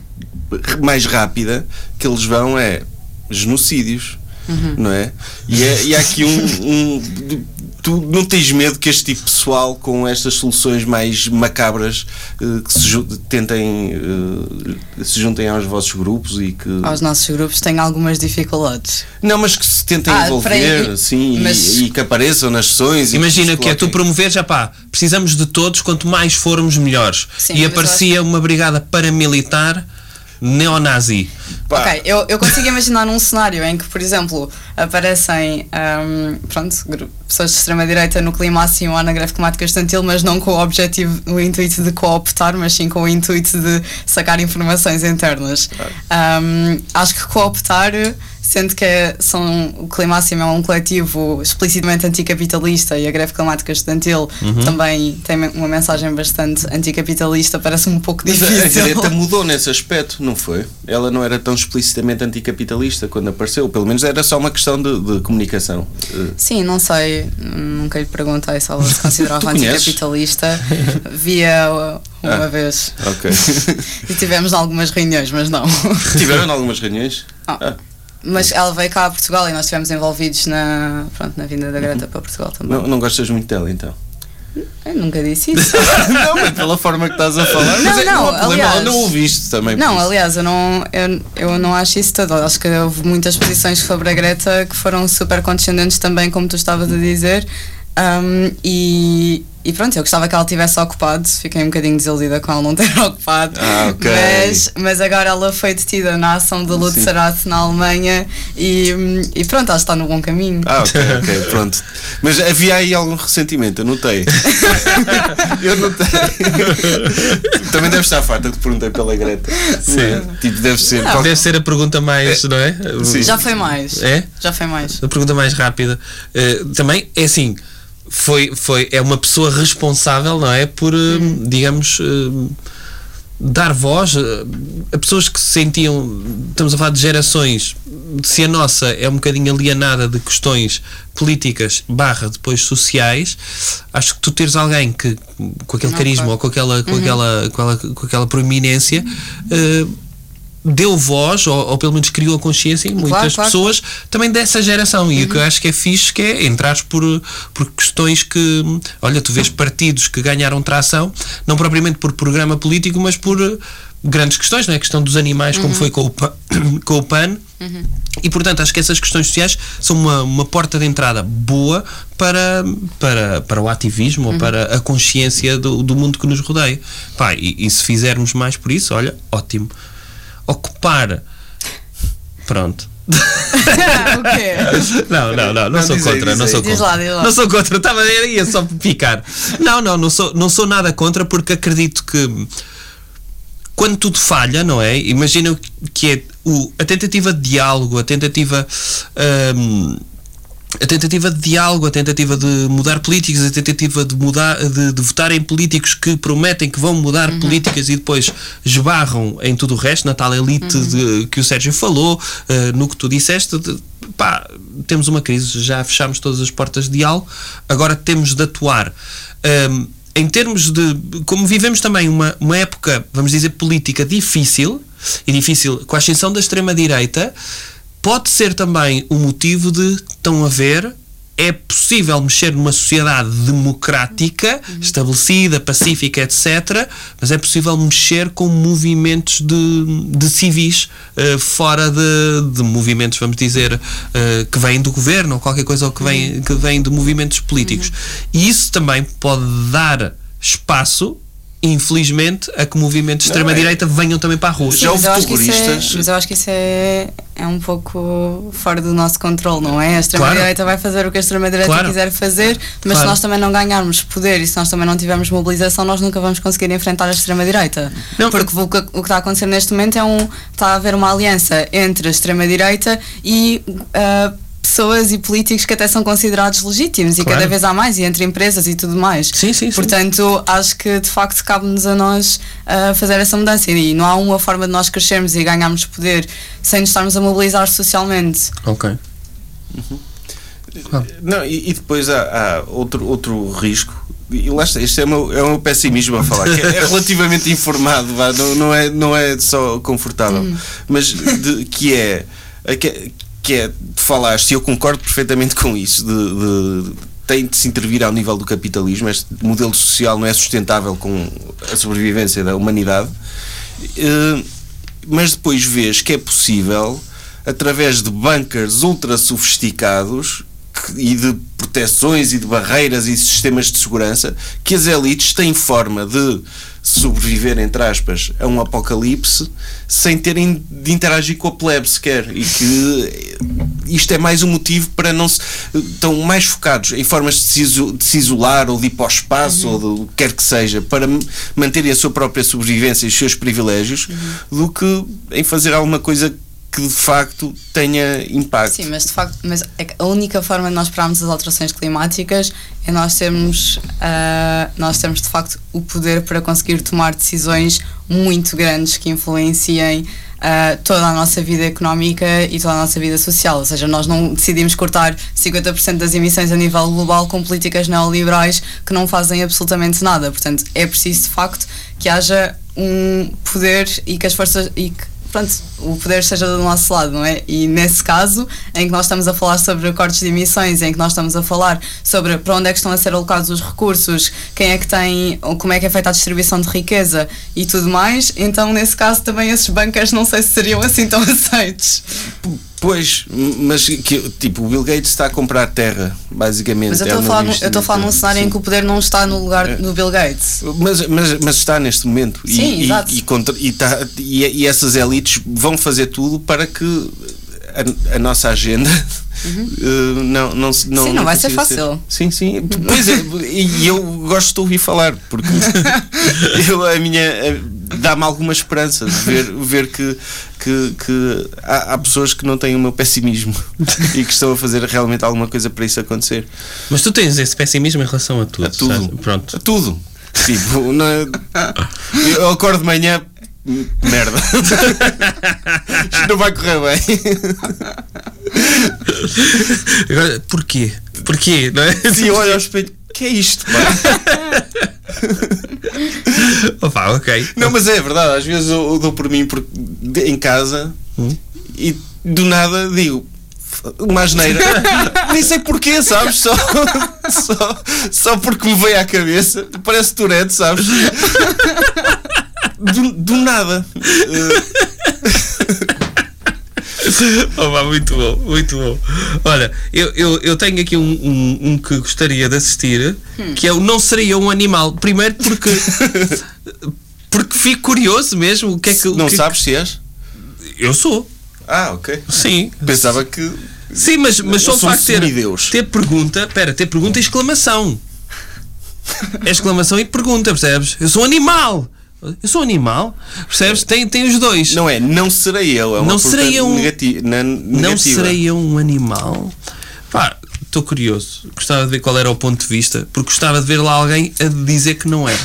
mais rápida que eles vão é genocídios, uhum. não é? E, é, e há aqui um, um... Tu não tens medo que este tipo de pessoal, com estas soluções mais macabras, uh, que se, ju- tentem, uh, se juntem aos vossos grupos e que... Aos nossos grupos têm algumas dificuldades. Não, mas que se tentem ah, envolver, sim, mas... e, e que apareçam nas sessões... Imagina e que, que é tu promover, já pá, precisamos de todos, quanto mais formos, melhores. Sim, e aparecia acho... uma brigada paramilitar... neonazi. Pá. Ok, eu, eu consigo imaginar um cenário em que, por exemplo, aparecem um, pronto, pessoas de extrema-direita no Climáximo ou na Greve Climática Estudantil, mas não com o objetivo, o intuito de cooptar, mas sim com o intuito de sacar informações internas. Um, acho que cooptar, sendo que é, são, o Climáximo é um coletivo explicitamente anticapitalista e a Greve Climática Estudantil uhum. também tem uma mensagem bastante anticapitalista, parece-me um pouco difícil. Mas a Greta mudou nesse aspecto, não foi? Ela não era tão explicitamente anticapitalista quando apareceu, pelo menos era só uma questão de, de comunicação. Sim, não sei, nunca lhe perguntei se ela se considerava anticapitalista, via... Uma ah, vez. Ok. E tivemos algumas reuniões, mas não. Tiveram algumas reuniões? Ah. ah. Mas ela veio cá a Portugal e nós estivemos envolvidos na, pronto, na vinda da Greta uhum. para Portugal também. Não, não gostas muito dela então? Eu nunca disse isso. Não, mas pela forma que estás a falar. Não, mas é, não, não há problema, aliás, não ouviste também. Não, aliás, eu não, eu, eu não acho isso todo. Acho que houve muitas posições sobre a Greta que foram super condescendentes também, como tu estavas a dizer. Um, e, e pronto, eu gostava que ela tivesse ocupado, fiquei um bocadinho desiludida com ela não ter ocupado, ah, okay. mas, mas agora ela foi detida na ação de Lutzerat na Alemanha e, e pronto, ela está no bom caminho. Ah, ok, ok, pronto. Mas havia aí algum ressentimento, eu notei. Eu notei. Também deve estar farta que te perguntei pela Greta. Sim. Tipo, deve ser. Não, deve ser a pergunta mais, é, não é? Sim. Já foi mais. É? Já foi mais. A pergunta mais rápida. Uh, também é assim. Foi, foi, é uma pessoa responsável, não é? Por, hum. digamos, uh, dar voz a pessoas que se sentiam, estamos a falar de gerações, se a nossa é um bocadinho alienada de questões políticas, barra, depois sociais, acho que tu teres alguém que, com aquele não, carisma claro. Ou com aquela, com, uhum. aquela, com, aquela, com aquela proeminência, uh, deu voz, ou, ou pelo menos criou a consciência em muitas claro, claro. pessoas, também dessa geração. E uhum. o que eu acho que é fixe, que é entrares por, por questões que... Olha, tu vês partidos que ganharam tração, não propriamente por programa político, mas por grandes questões, não é? A questão dos animais, uhum. como foi com o P A N. Com o P A N. Uhum. E, portanto, acho que essas questões sociais são uma, uma porta de entrada boa para, para, para o ativismo uhum. ou para a consciência do, do mundo que nos rodeia. Pá, e, e se fizermos mais por isso, olha, ótimo. Ocupar. Pronto. Ah, okay. Não, não, não, não, não sou contra, não sou contra. Não sou contra, estava aí só picar. Não, não, não sou, não sou nada contra porque acredito que quando tudo falha, não é? Imagina que é o, a tentativa de diálogo, a tentativa um, a tentativa de diálogo, a tentativa de mudar políticas, a tentativa de, mudar, de, de votar em políticos que prometem que vão mudar uhum. políticas e depois esbarram em tudo o resto, na tal elite uhum. de, que o Sérgio falou, uh, no que tu disseste, de, pá, temos uma crise, já fechámos todas as portas de diálogo, agora temos de atuar. Um, em termos de... Como vivemos também uma, uma época, vamos dizer, política difícil, e difícil com a ascensão da extrema-direita, pode ser também o um motivo de, estão a ver, é possível mexer numa sociedade democrática, uhum. estabelecida, pacífica, etcétera, mas é possível mexer com movimentos de, de civis, uh, fora de, de movimentos, vamos dizer, uh, que vêm do governo ou qualquer coisa ou que vêm que vem de movimentos políticos. Uhum. E isso também pode dar espaço, infelizmente, a que movimentos de extrema-direita venham também para a rua. Já houve terroristas. Mas eu acho que isso é, é um pouco fora do nosso controle, não é? A extrema-direita claro. vai fazer o que a extrema-direita claro. quiser fazer, mas claro. se nós também não ganharmos poder e se nós também não tivermos mobilização, nós nunca vamos conseguir enfrentar a extrema-direita. Não. Porque o que, o que está a acontecer neste momento é um... está a haver uma aliança entre a extrema-direita e... Uh, pessoas e políticos que até são considerados legítimos claro. e cada vez há mais, e entre empresas e tudo mais. Sim, sim, sim. Portanto, acho que de facto cabe-nos a nós uh, fazer essa mudança, e não há uma forma de nós crescermos e ganharmos poder sem nos estarmos a mobilizar socialmente. Ok. Uhum. Ah. Não, e, e depois há, há outro, outro risco. E lá está, este é o meu, é o meu pessimismo a falar, que é relativamente informado, vá, não, não, é, não é só confortável, hum. mas de, que é... Que, que é, tu falaste, e eu concordo perfeitamente com isso, de, de, tem de se intervir ao nível do capitalismo, este modelo social não é sustentável com a sobrevivência da humanidade, uh, mas depois vês que é possível, através de bunkers ultra sofisticados que, e de proteções e de barreiras e sistemas de segurança, que as elites têm forma de sobreviver, entre aspas, a um apocalipse sem terem de interagir com a plebe sequer, e que isto é mais um motivo para não se... estão mais focados em formas de se, iso, de se isolar ou de ir para o espaço uhum. ou do que quer que seja, para manterem a sua própria sobrevivência e os seus privilégios uhum. do que em fazer alguma coisa que de facto tenha impacto. Sim, mas de facto mas a única forma de nós pararmos as alterações climáticas é nós termos, uh, nós termos de facto o poder para conseguir tomar decisões muito grandes que influenciem uh, toda a nossa vida económica e toda a nossa vida social. Ou seja, nós não decidimos cortar cinquenta por cento das emissões a nível global com políticas neoliberais que não fazem absolutamente nada. Portanto, é preciso de facto que haja um poder e que as forças... E que, pronto, o poder seja do nosso lado, não é? E nesse caso, em que nós estamos a falar sobre cortes de emissões, em que nós estamos a falar sobre para onde é que estão a ser alocados os recursos, quem é que tem, como é que é feita a distribuição de riqueza e tudo mais, então nesse caso também esses bunkers não sei se seriam assim tão aceitos. Pois, mas que, tipo, o Bill Gates está a comprar terra, basicamente. Mas eu estou é a falar num cenário sim. em que o poder não está no lugar do Bill Gates. Mas, mas, mas está neste momento. Sim, e, exato. E, e, contra, e, tá, e, e essas elites vão fazer tudo para que a, a nossa agenda... Uhum. Uh, não, não, não, sim, não vai ser fácil ser. Sim, sim, pois é, e eu gosto de ouvir falar porque eu, a minha a, dá-me alguma esperança de ver, ver que, que, que há, há pessoas que não têm o meu pessimismo e que estão a fazer realmente alguma coisa para isso acontecer. Mas tu tens esse pessimismo em relação a tudo, a tudo, sabe? Pronto. A tudo. Tipo, na, eu acordo de manhã, merda, isto não vai correr bem. Agora, porquê? Porquê? Não é? Sim, olha ao espelho, que é isto, pá? Opa, ok. Não, mas é verdade, às vezes eu, eu dou por mim por, de, em casa hum? e do nada digo uma asneira, nem sei porquê, sabes? Só, só, só porque me veio à cabeça, parece Tourette, sabes? Do, do nada. Opa, muito bom, muito bom. Olha, eu, eu, eu tenho aqui um, um, um que gostaria de assistir, hum. que é o Não Seria um Animal. Primeiro porque porque fico curioso mesmo o que é que... Não que sabes que... se és? Eu sou. Ah, ok. Sim. Pensava que... Sim, mas, mas só o facto de ter, ter pergunta... Pera, ter pergunta e exclamação. Exclamação e pergunta, percebes? Eu sou um animal! Eu sou um animal, percebes? Tem, tem os dois. Não é, não serei eu. É uma não serei eu. Um, negati- na, não serei eu um animal. Pá, estou curioso. Gostava de ver qual era o ponto de vista, porque gostava de ver lá alguém a dizer que não é.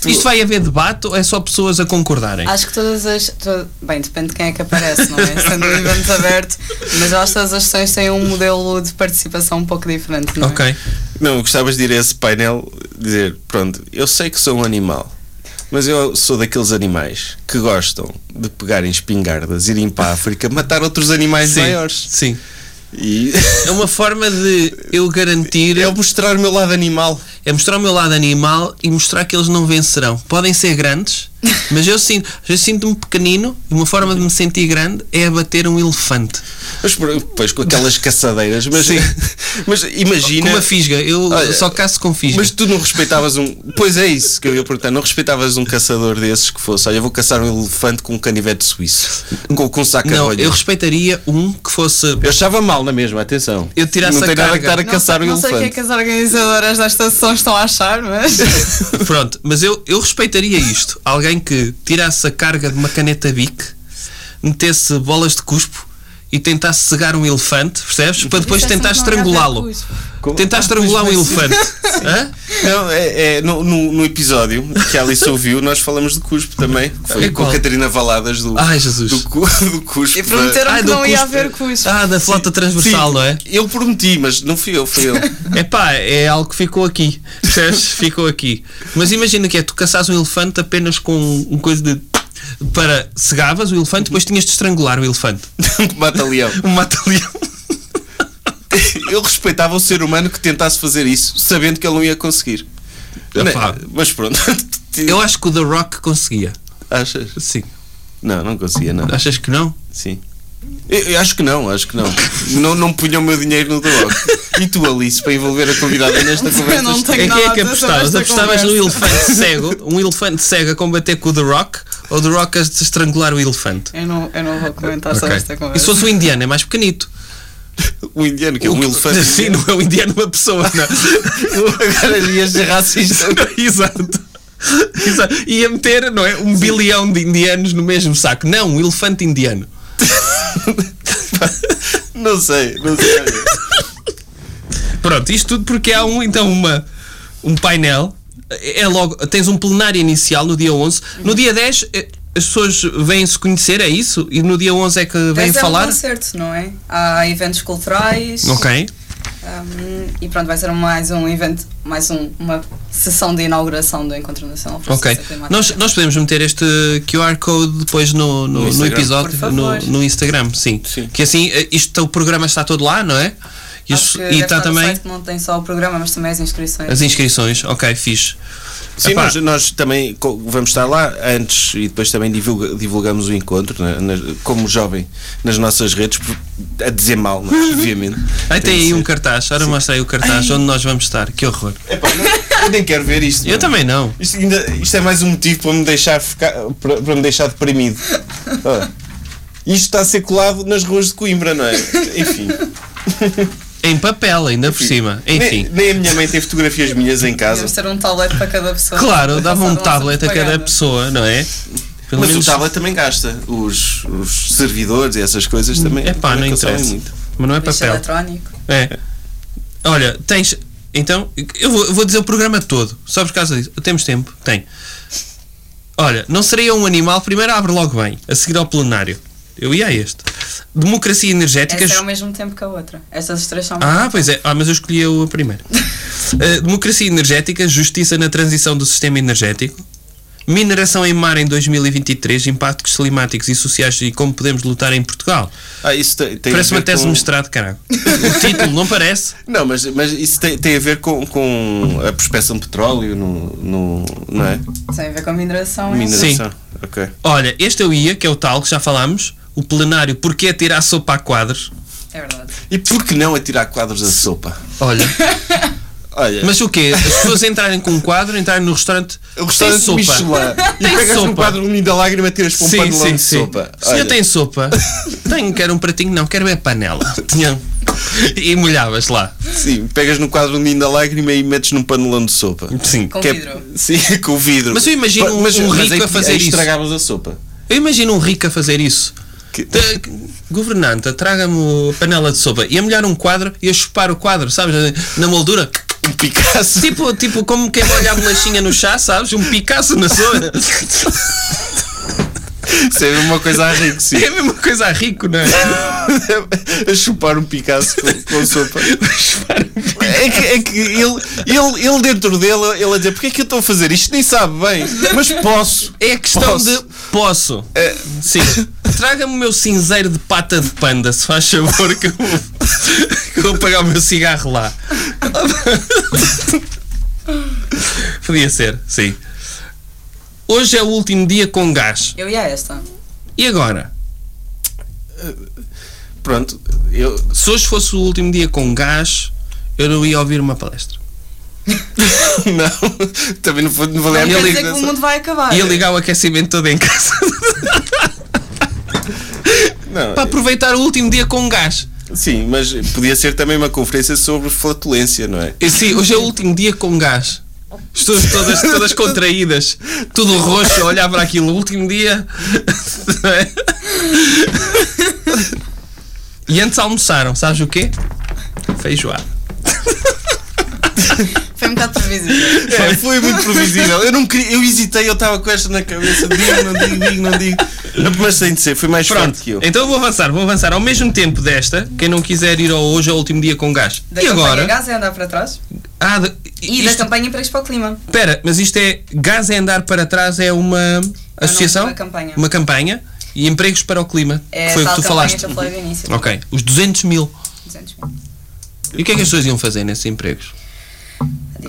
Tu... Isto vai haver debate ou é só pessoas a concordarem? Acho que todas as... To... Bem, depende de quem é que aparece, não é? Sendo um evento aberto. Mas acho que todas as sessões têm um modelo de participação um pouco diferente, não é? Ok. Não, gostavas de ir a esse painel dizer, pronto, eu sei que sou um animal, mas eu sou daqueles animais que gostam de pegar em espingardas, irem para a África, matar outros animais sim, maiores. Sim. E... É uma forma de eu garantir... É mostrar o meu lado animal. É mostrar o meu lado animal e mostrar que eles não vencerão. Podem ser grandes, mas eu sinto, eu sinto-me pequenino, e uma forma de me sentir grande é abater um elefante. Mas depois com aquelas caçadeiras, mas, mas imagina. Com uma fisga, eu olha, só caço com fisga. Mas tu não respeitavas um. Pois é isso que eu ia perguntar, não respeitavas um caçador desses que fosse, olha, eu vou caçar um elefante com um canivete suíço, com, com um saca-rolha. Não, eu respeitaria um que fosse. Eu achava mal na mesma, atenção. Eu tirasse não a tem carga. Nada que estar a não caçar sei, um não elefante. Não sei o que é que as organizadoras da estação estão a achar, mas. Pronto, mas eu, eu respeitaria isto. Alguém que tirasse a carga de uma caneta Bic, metesse bolas de cuspo e tentasse cegar um elefante, percebes? Para depois tentar estrangulá-lo. Tentar estrangular um elefante. Não, é, é, no, no, no episódio que a Alice ouviu, nós falamos de cuspo também. Foi com a Catarina Valadas do, Ai, Jesus. do, do cuspo. E prometeram da... que Ai, não ia haver cuspo. Ah, da flota transversal, sim, não é? Eu prometi, mas não fui eu, fui eu. É pá, é algo que ficou aqui. Percebes? Ficou aqui. Mas imagina que é, tu caçares um elefante apenas com uma coisa de... Para cegavas o elefante, depois tinhas de estrangular o elefante. Um mata-leão. Um mata-leão. Eu respeitava o ser humano que tentasse fazer isso, sabendo que ele não ia conseguir. Epá. Mas pronto. Eu acho que o The Rock conseguia. Achas? Sim. Não, não conseguia, não. Achas que não? Sim. Eu, eu acho que não, acho que não. não. Não punha o meu dinheiro no The Rock. E tu, Alice, para envolver a convidada nesta conversa? Eu não tenho é nada. É que é que apostavas? Apostavas no elefante cego, um elefante cego a combater com o The Rock, ou The Rock a estrangular o elefante? Eu não, eu não vou comentar okay. sobre esta conversa. E se fosse o indiano, é mais pequenito. O indiano, que é o um elefante. Sim, indiano. Não é o indiano, uma pessoa, não. Agora ias ser racista. Exato. Exato. Ia meter, não é? Um Sim. bilhão de indianos no mesmo saco. Não, um elefante indiano. Não sei, não sei. Pronto, isto tudo porque há um, então, uma, um painel. É logo, tens um plenário inicial no dia onze. No dia dez as pessoas vêm-se conhecer, é isso? E no dia onze é que vêm falar? É um concerto, não é? Há eventos culturais. Ok. Um, e pronto, vai ser mais um evento, mais um, uma sessão de inauguração do Encontro Nacional por Justiça Climática. Nós, nós podemos meter este Q R Code depois no, no, no, no episódio, no, no Instagram, sim. sim. Que assim, isto, o programa está todo lá, não é? Isso, e está também. Não tem só o programa, mas também as inscrições. As inscrições, ok, fixe. Sim, nós, nós também vamos estar lá antes e depois também divulga, divulgamos o encontro, né, nas, como jovem, nas nossas redes, a dizer mal, né, obviamente. Aí tem, tem aí um cartaz, agora mostrei o cartaz Ai. onde nós vamos estar, que horror. Epá, não, eu nem quero ver isto. Eu não. também não. Isto, ainda, isto é mais um motivo para me deixar, ficar, para, para me deixar deprimido. Oh. Isto está a ser colado nas ruas de Coimbra, não é? Enfim. Em papel, ainda Enfim. por cima. Enfim. Nem, nem a minha mãe tem fotografias minhas em casa. Deve ser um tablet para cada pessoa. Claro, dava um tablet a cada pessoa, não é? Pelo Mas menos... o tablet também gasta. Os, os servidores e essas coisas também. É pá, não interessa. Muito. Mas não é papel. É eletrónico. É. Olha, tens. Então, eu vou, eu vou dizer o programa todo, só por causa disso. Temos tempo? Tem. Olha, não seria um animal. Primeiro abre logo bem, a seguir ao plenário. Eu ia a este. Democracia energética... Esta é ao mesmo tempo que a outra. Estas três são... Ah, pois é. Ah, mas eu escolhi a primeira. uh, democracia energética, justiça na transição do sistema energético, mineração em mar em dois mil e vinte e três, impactos climáticos e sociais e como podemos lutar em Portugal. Ah, isso tem, tem parece uma tese de com... mestrado, caralho. O título, não parece? Não, mas, mas isso tem, tem a ver com, com a prospeção de petróleo, no, no, não é? Tem a ver com a mineração. Mineração, Sim. ok. Olha, este eu ia, que é o tal que já falámos. O plenário, porque é tirar sopa a quadros? É verdade. E por que não é tirar quadros da sopa? Olha. Olha. Mas o quê? As pessoas entrarem com um quadro, entrarem no restaurante. O restaurante tem sopa. E tem pegas sopa. Um quadro unido da lágrima e tiras para um panelão sim, de sim. sopa. Olha. Se eu tenho sopa, tenho, quero um pratinho, não, quero é panela. Tinha. E molhavas lá. Sim, pegas no quadro unido da lágrima e metes num panelão de sopa. Sim. Com é, vidro. Sim, com vidro. Mas eu imagino pa, mas, um rico mas aí, a fazer isso. Estragavas a sopa. Eu imagino um rico a fazer isso. Que... Governanta, traga-me a panela de sopa. E a molhar um quadro e a chupar o quadro, sabes? Na moldura. Um Picasso. Tipo, tipo como quem molha a bolachinha no chá, sabes? Um Picasso na sopa. Isso é a mesma coisa a rico, sim. É a mesma coisa a rico, não é? A chupar um Picasso com, com sopa. A chupar um Picasso. É que, é que ele, ele, ele dentro dele, ele a dizer, porque é que eu estou a fazer isto? Nem sabe bem. Mas posso. É a questão posso. de... Posso. É. Sim. Traga-me o meu cinzeiro de pata de panda, se faz favor, que eu vou, que eu vou pagar o meu cigarro lá. Podia ser, sim. Hoje é o último dia com gás. Eu ia a esta. E agora? pronto, eu, se hoje fosse o último dia com gás, eu não ia ouvir uma palestra. Não, também não, não valia a pena. Quer dizer que o mundo vai acabar. Ia ligar o aquecimento todo em casa. Não, para aproveitar o último dia com gás. Sim, mas podia ser também uma conferência sobre flatulência, não é? Sim, hoje é o último dia com gás. Estou todas, todas contraídas, tudo roxo, a olhar para aquilo. O último dia. Não é? E antes almoçaram, sabes o quê? Feijoada. Foi um bocado previsível. É, foi muito previsível. Eu não queria, eu hesitei, eu estava com esta na cabeça. Digo, não digo, digo, não digo. Mas sem de ser, foi mais pronto, forte que eu. Então eu vou avançar, vou avançar. Ao mesmo tempo desta, quem não quiser ir ao hoje ao último dia com gás. Da e agora? Gás é andar para trás. Ah, de, e isto, da campanha Empregos para o Clima. Espera, mas isto é. Gás é andar para trás é uma associação? Não, uma campanha. Uma campanha e Empregos para o Clima. É, que foi o que tu falaste. Eu falei do início. Ok. Os duzentos mil. duzentos mil. E o que é que as pessoas iam fazer nesses empregos?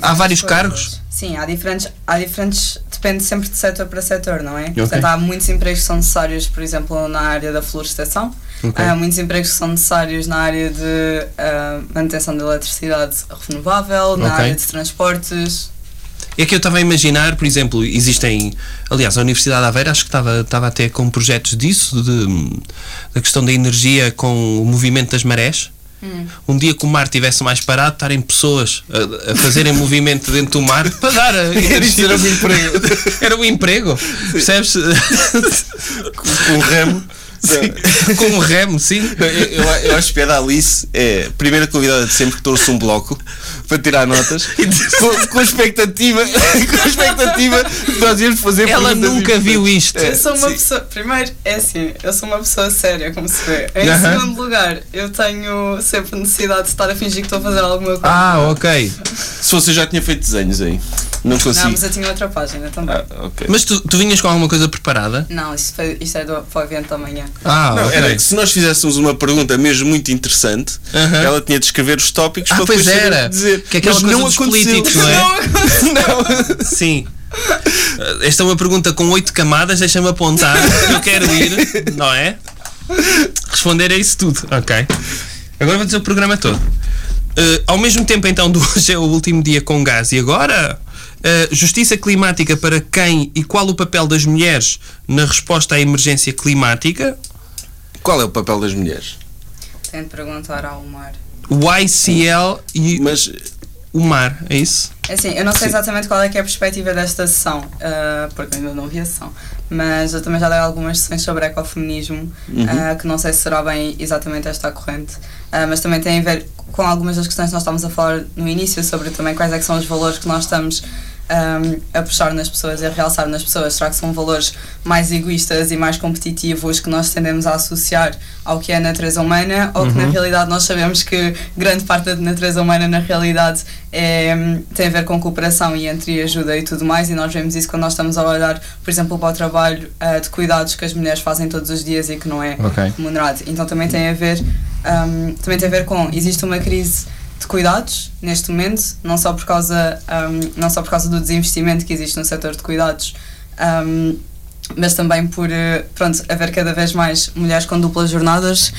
Há vários coisas. Cargos? Sim, há diferentes, há diferentes, depende sempre de setor para setor, não é? Okay. Portanto, há muitos empregos que são necessários, por exemplo, na área da florestação, okay. Há muitos empregos que são necessários na área de uh, manutenção de eletricidade renovável, na okay. área de transportes. É que eu estava a imaginar, por exemplo, existem, aliás, a Universidade de Aveiro acho que estava, estava até com projetos disso, de, da questão da energia com o movimento das marés. Hum. Um dia que o mar estivesse mais parado, estarem pessoas a, a fazerem movimento dentro do mar para dar a energia. Era um emprego. Era um emprego. Sim. Percebes? Com um remo. Sim. Com um remo, sim. Eu, eu, eu acho que a Alice é a primeira convidada de sempre que torce um bloco para tirar notas com, com a expectativa com a expectativa de nós irmos fazer. Ela nunca viu isto. É, eu sou uma sim. pessoa. Primeiro, é assim, eu sou uma pessoa séria, como se vê. Em uh-huh. segundo lugar, eu tenho sempre necessidade de estar a fingir que estou a fazer alguma coisa. Ah, ok. Se fosse eu já tinha feito desenhos aí. Não consigo. Não, mas eu tinha outra página também. Ah, okay. Mas tu, tu vinhas com alguma coisa preparada? Não, isto, foi, isto é do, para o evento da manhã. Ah, não, okay. Era que se nós fizéssemos uma pergunta mesmo muito interessante, uh-huh. ela tinha de escrever os tópicos ah, para depois saber dizer. Que é aquela mas coisa não dos políticos, não é? Não. Sim. Esta é uma pergunta com oito camadas, deixa-me apontar. Eu quero ir, não é? Responder a isso tudo. Ok. Agora vou dizer o programa todo. Uh, ao mesmo tempo, então, do hoje é o último dia com gás e agora... Uh, justiça climática para quem e qual o papel das mulheres na resposta à emergência climática? Qual é o papel das mulheres? Tenho de perguntar ao mar. O I C L e mas, o mar, é isso? É assim, eu não sei exatamente qual é, que é a perspectiva desta sessão, uh, porque ainda não vi a sessão, mas eu também já dei algumas sessões sobre ecofeminismo, uhum. uh, que não sei se será bem exatamente esta corrente, uh, mas também tem a ver com algumas das questões que nós estávamos a falar no início, sobre também quais é que são os valores que nós estamos... Um, a puxar nas pessoas e a realçar nas pessoas. Será que são valores mais egoístas e mais competitivos que nós tendemos a associar ao que é a natureza humana ou uhum. que na realidade nós sabemos que grande parte da natureza humana na realidade é, tem a ver com cooperação e entre ajuda e tudo mais, e nós vemos isso quando nós estamos a olhar, por exemplo, para o trabalho uh, de cuidados que as mulheres fazem todos os dias e que não é okay. remunerado. Então também tem a ver um, também tem a ver com, existe uma crise de cuidados neste momento, não só por causa, um, não só por causa do desinvestimento que existe no setor de cuidados, um, mas também por pronto, haver cada vez mais mulheres com duplas jornadas,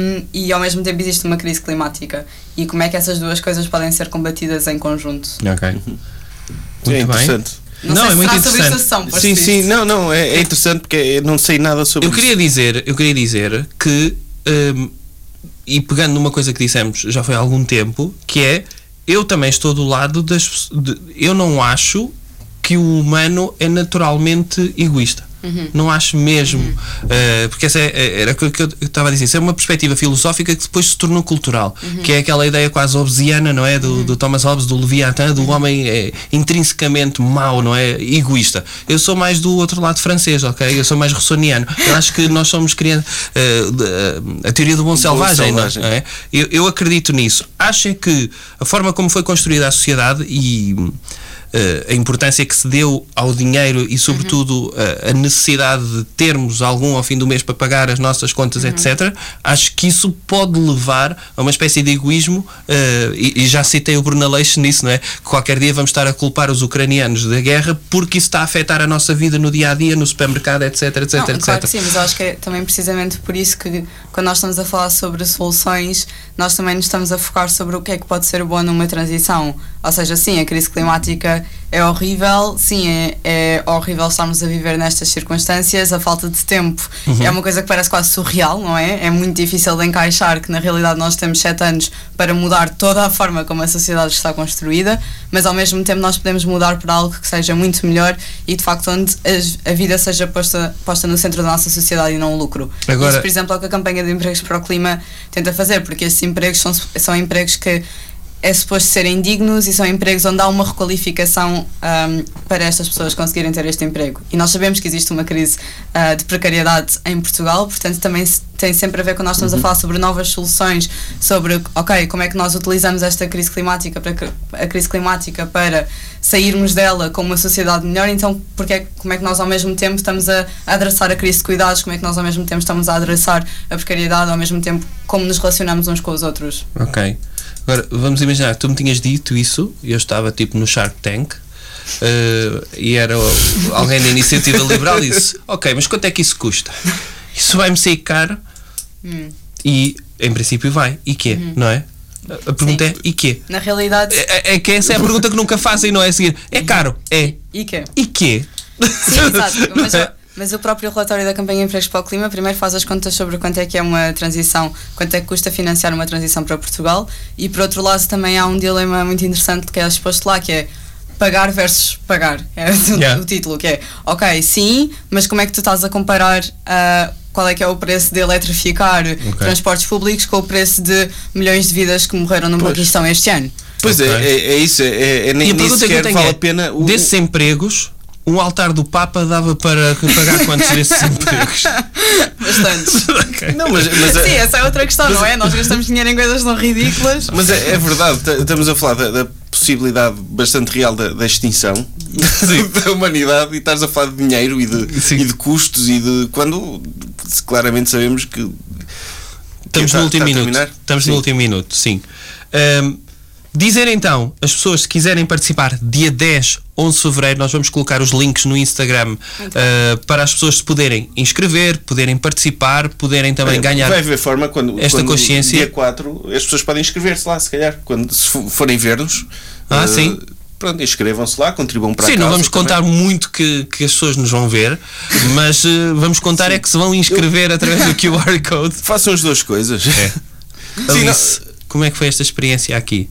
um, e ao mesmo tempo existe uma crise climática, e como é que essas duas coisas podem ser combatidas em conjunto. Ok. Muito sim, é interessante. Bem. Não, não sei, é muito interessante. Sessão, sim, sim, não, não, é, é interessante porque eu não sei nada sobre eu queria isso. Dizer, eu queria dizer que... Um, e pegando numa coisa que dissemos já foi há algum tempo, que é, eu também estou do lado das... De, eu não acho que o humano é naturalmente egoísta. Uhum. Não acho mesmo. Uhum. Uh, porque essa é, era o que eu estava a dizer. Isso é uma perspectiva filosófica que depois se tornou cultural. Uhum. Que é aquela ideia quase hobbesiana, não é? Do, uhum. do Thomas Hobbes, do Leviatã, do uhum. homem é, intrinsecamente mau, não é? Egoísta. Eu sou mais do outro lado francês, ok? Eu sou mais russoniano. Eu acho que nós somos criando uh, a teoria do bom selvagem, não é? Eu, eu acredito nisso. Acho que a forma como foi construída a sociedade e... a importância que se deu ao dinheiro e, sobretudo, a necessidade de termos algum ao fim do mês para pagar as nossas contas, uhum. etcétera, acho que isso pode levar a uma espécie de egoísmo, uh, e, e já citei o Bruno Aleixo nisso, não é? Qualquer dia vamos estar a culpar os ucranianos da guerra porque isso está a afetar a nossa vida no dia-a-dia, no supermercado, etc, etc, não, etcétera. Claro que sim, mas acho que é também precisamente por isso que quando nós estamos a falar sobre soluções, nós também nos estamos a focar sobre o que é que pode ser bom numa transição. Ou seja, sim, a crise climática é horrível, sim, é, é horrível estarmos a viver nestas circunstâncias, a falta de tempo uhum. é uma coisa que parece quase surreal, não é? É muito difícil de encaixar que na realidade nós temos sete anos para mudar toda a forma como a sociedade está construída, mas ao mesmo tempo nós podemos mudar para algo que seja muito melhor e de facto onde a vida seja posta, posta no centro da nossa sociedade e não o lucro. Agora... Isso, por exemplo, é o que a campanha de empregos para o clima tenta fazer, porque estes empregos são, são empregos que é suposto serem dignos e são empregos onde há uma requalificação um, para estas pessoas conseguirem ter este emprego. E nós sabemos que existe uma crise uh, de precariedade em Portugal, portanto também tem sempre a ver quando nós estamos uhum. a falar sobre novas soluções, sobre, ok, como é que nós utilizamos esta crise climática para, a crise climática para sairmos dela como uma sociedade melhor, então porque é, como é que nós ao mesmo tempo estamos a adressar a crise de cuidados, como é que nós ao mesmo tempo estamos a adressar a precariedade, ao mesmo tempo como nos relacionamos uns com os outros. Ok. Agora, vamos imaginar, tu me tinhas dito isso, eu estava tipo no Shark Tank, uh, e era alguém da Iniciativa Liberal e disse, ok, mas quanto é que isso custa? Isso vai-me sair caro? Hum. E, em princípio, vai. E quê? Hum. Não é? A pergunta Sim. é, e quê? Na realidade... É, é que essa é a pergunta que nunca fazem, não é? A seguir, é caro? É. E quê? E quê? Sim, exato. Mas... Mas o próprio relatório da campanha Empregos para o Clima primeiro faz as contas sobre quanto é que é uma transição, quanto é que custa financiar uma transição para Portugal, e por outro lado também há um dilema muito interessante que é exposto lá, que é pagar versus pagar, é yeah. o título, que é, ok, sim, mas como é que tu estás a comparar uh, qual é que é o preço de eletrificar okay. transportes públicos com o preço de milhões de vidas que morreram no Paquistão este ano? Pois okay. é, é, é isso, é, é nem, nem sequer que vale a pena... O... Desses empregos... Um altar do Papa dava para pagar quantos desses empregos? Bastantes. Okay. Não, mas, mas sim, é, essa é outra questão, não é? Nós gastamos dinheiro em coisas tão ridículas. Mas é, é verdade, t- estamos a falar da, da possibilidade bastante real da, da extinção sim. da humanidade, e estás a falar de dinheiro e de, e de custos e de... Quando claramente sabemos que... Estamos que está, no último minuto. Estamos sim. no último minuto, sim. Um, Dizer então, as pessoas se quiserem participar dia dez, onze de fevereiro, nós vamos colocar os links no Instagram uh, para as pessoas se poderem inscrever, poderem participar, poderem também é, ganhar vai haver forma quando, esta quando consciência. Dia quatro as pessoas podem inscrever-se lá, se calhar, quando se forem ver-nos. Ah, uh, sim. Pronto, inscrevam-se lá, contribuam para a causa. Sim, não vamos também. Contar muito que, que as pessoas nos vão ver, mas uh, vamos contar sim. é que se vão inscrever Eu... através do Q R Code. Façam as duas coisas. É. Alice, não... como é que foi esta experiência aqui?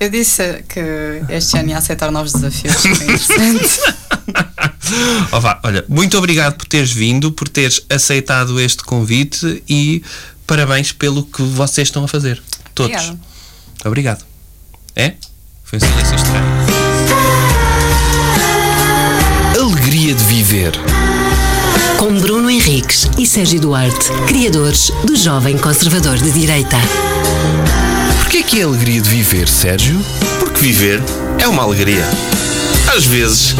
Eu disse que este ano ia aceitar novos desafios. Foi interessante. Oh, vá, olha, muito obrigado por teres vindo, por teres aceitado este convite, e parabéns pelo que vocês estão a fazer. Todos. Obrigado. Obrigado. É? Foi um silêncio estranho. Alegria de Viver. Com Bruno Henriques e Sérgio Duarte, criadores do Jovem Conservador de Direita. Porquê que é alegria de viver, Sérgio? Porque viver é uma alegria. Às vezes.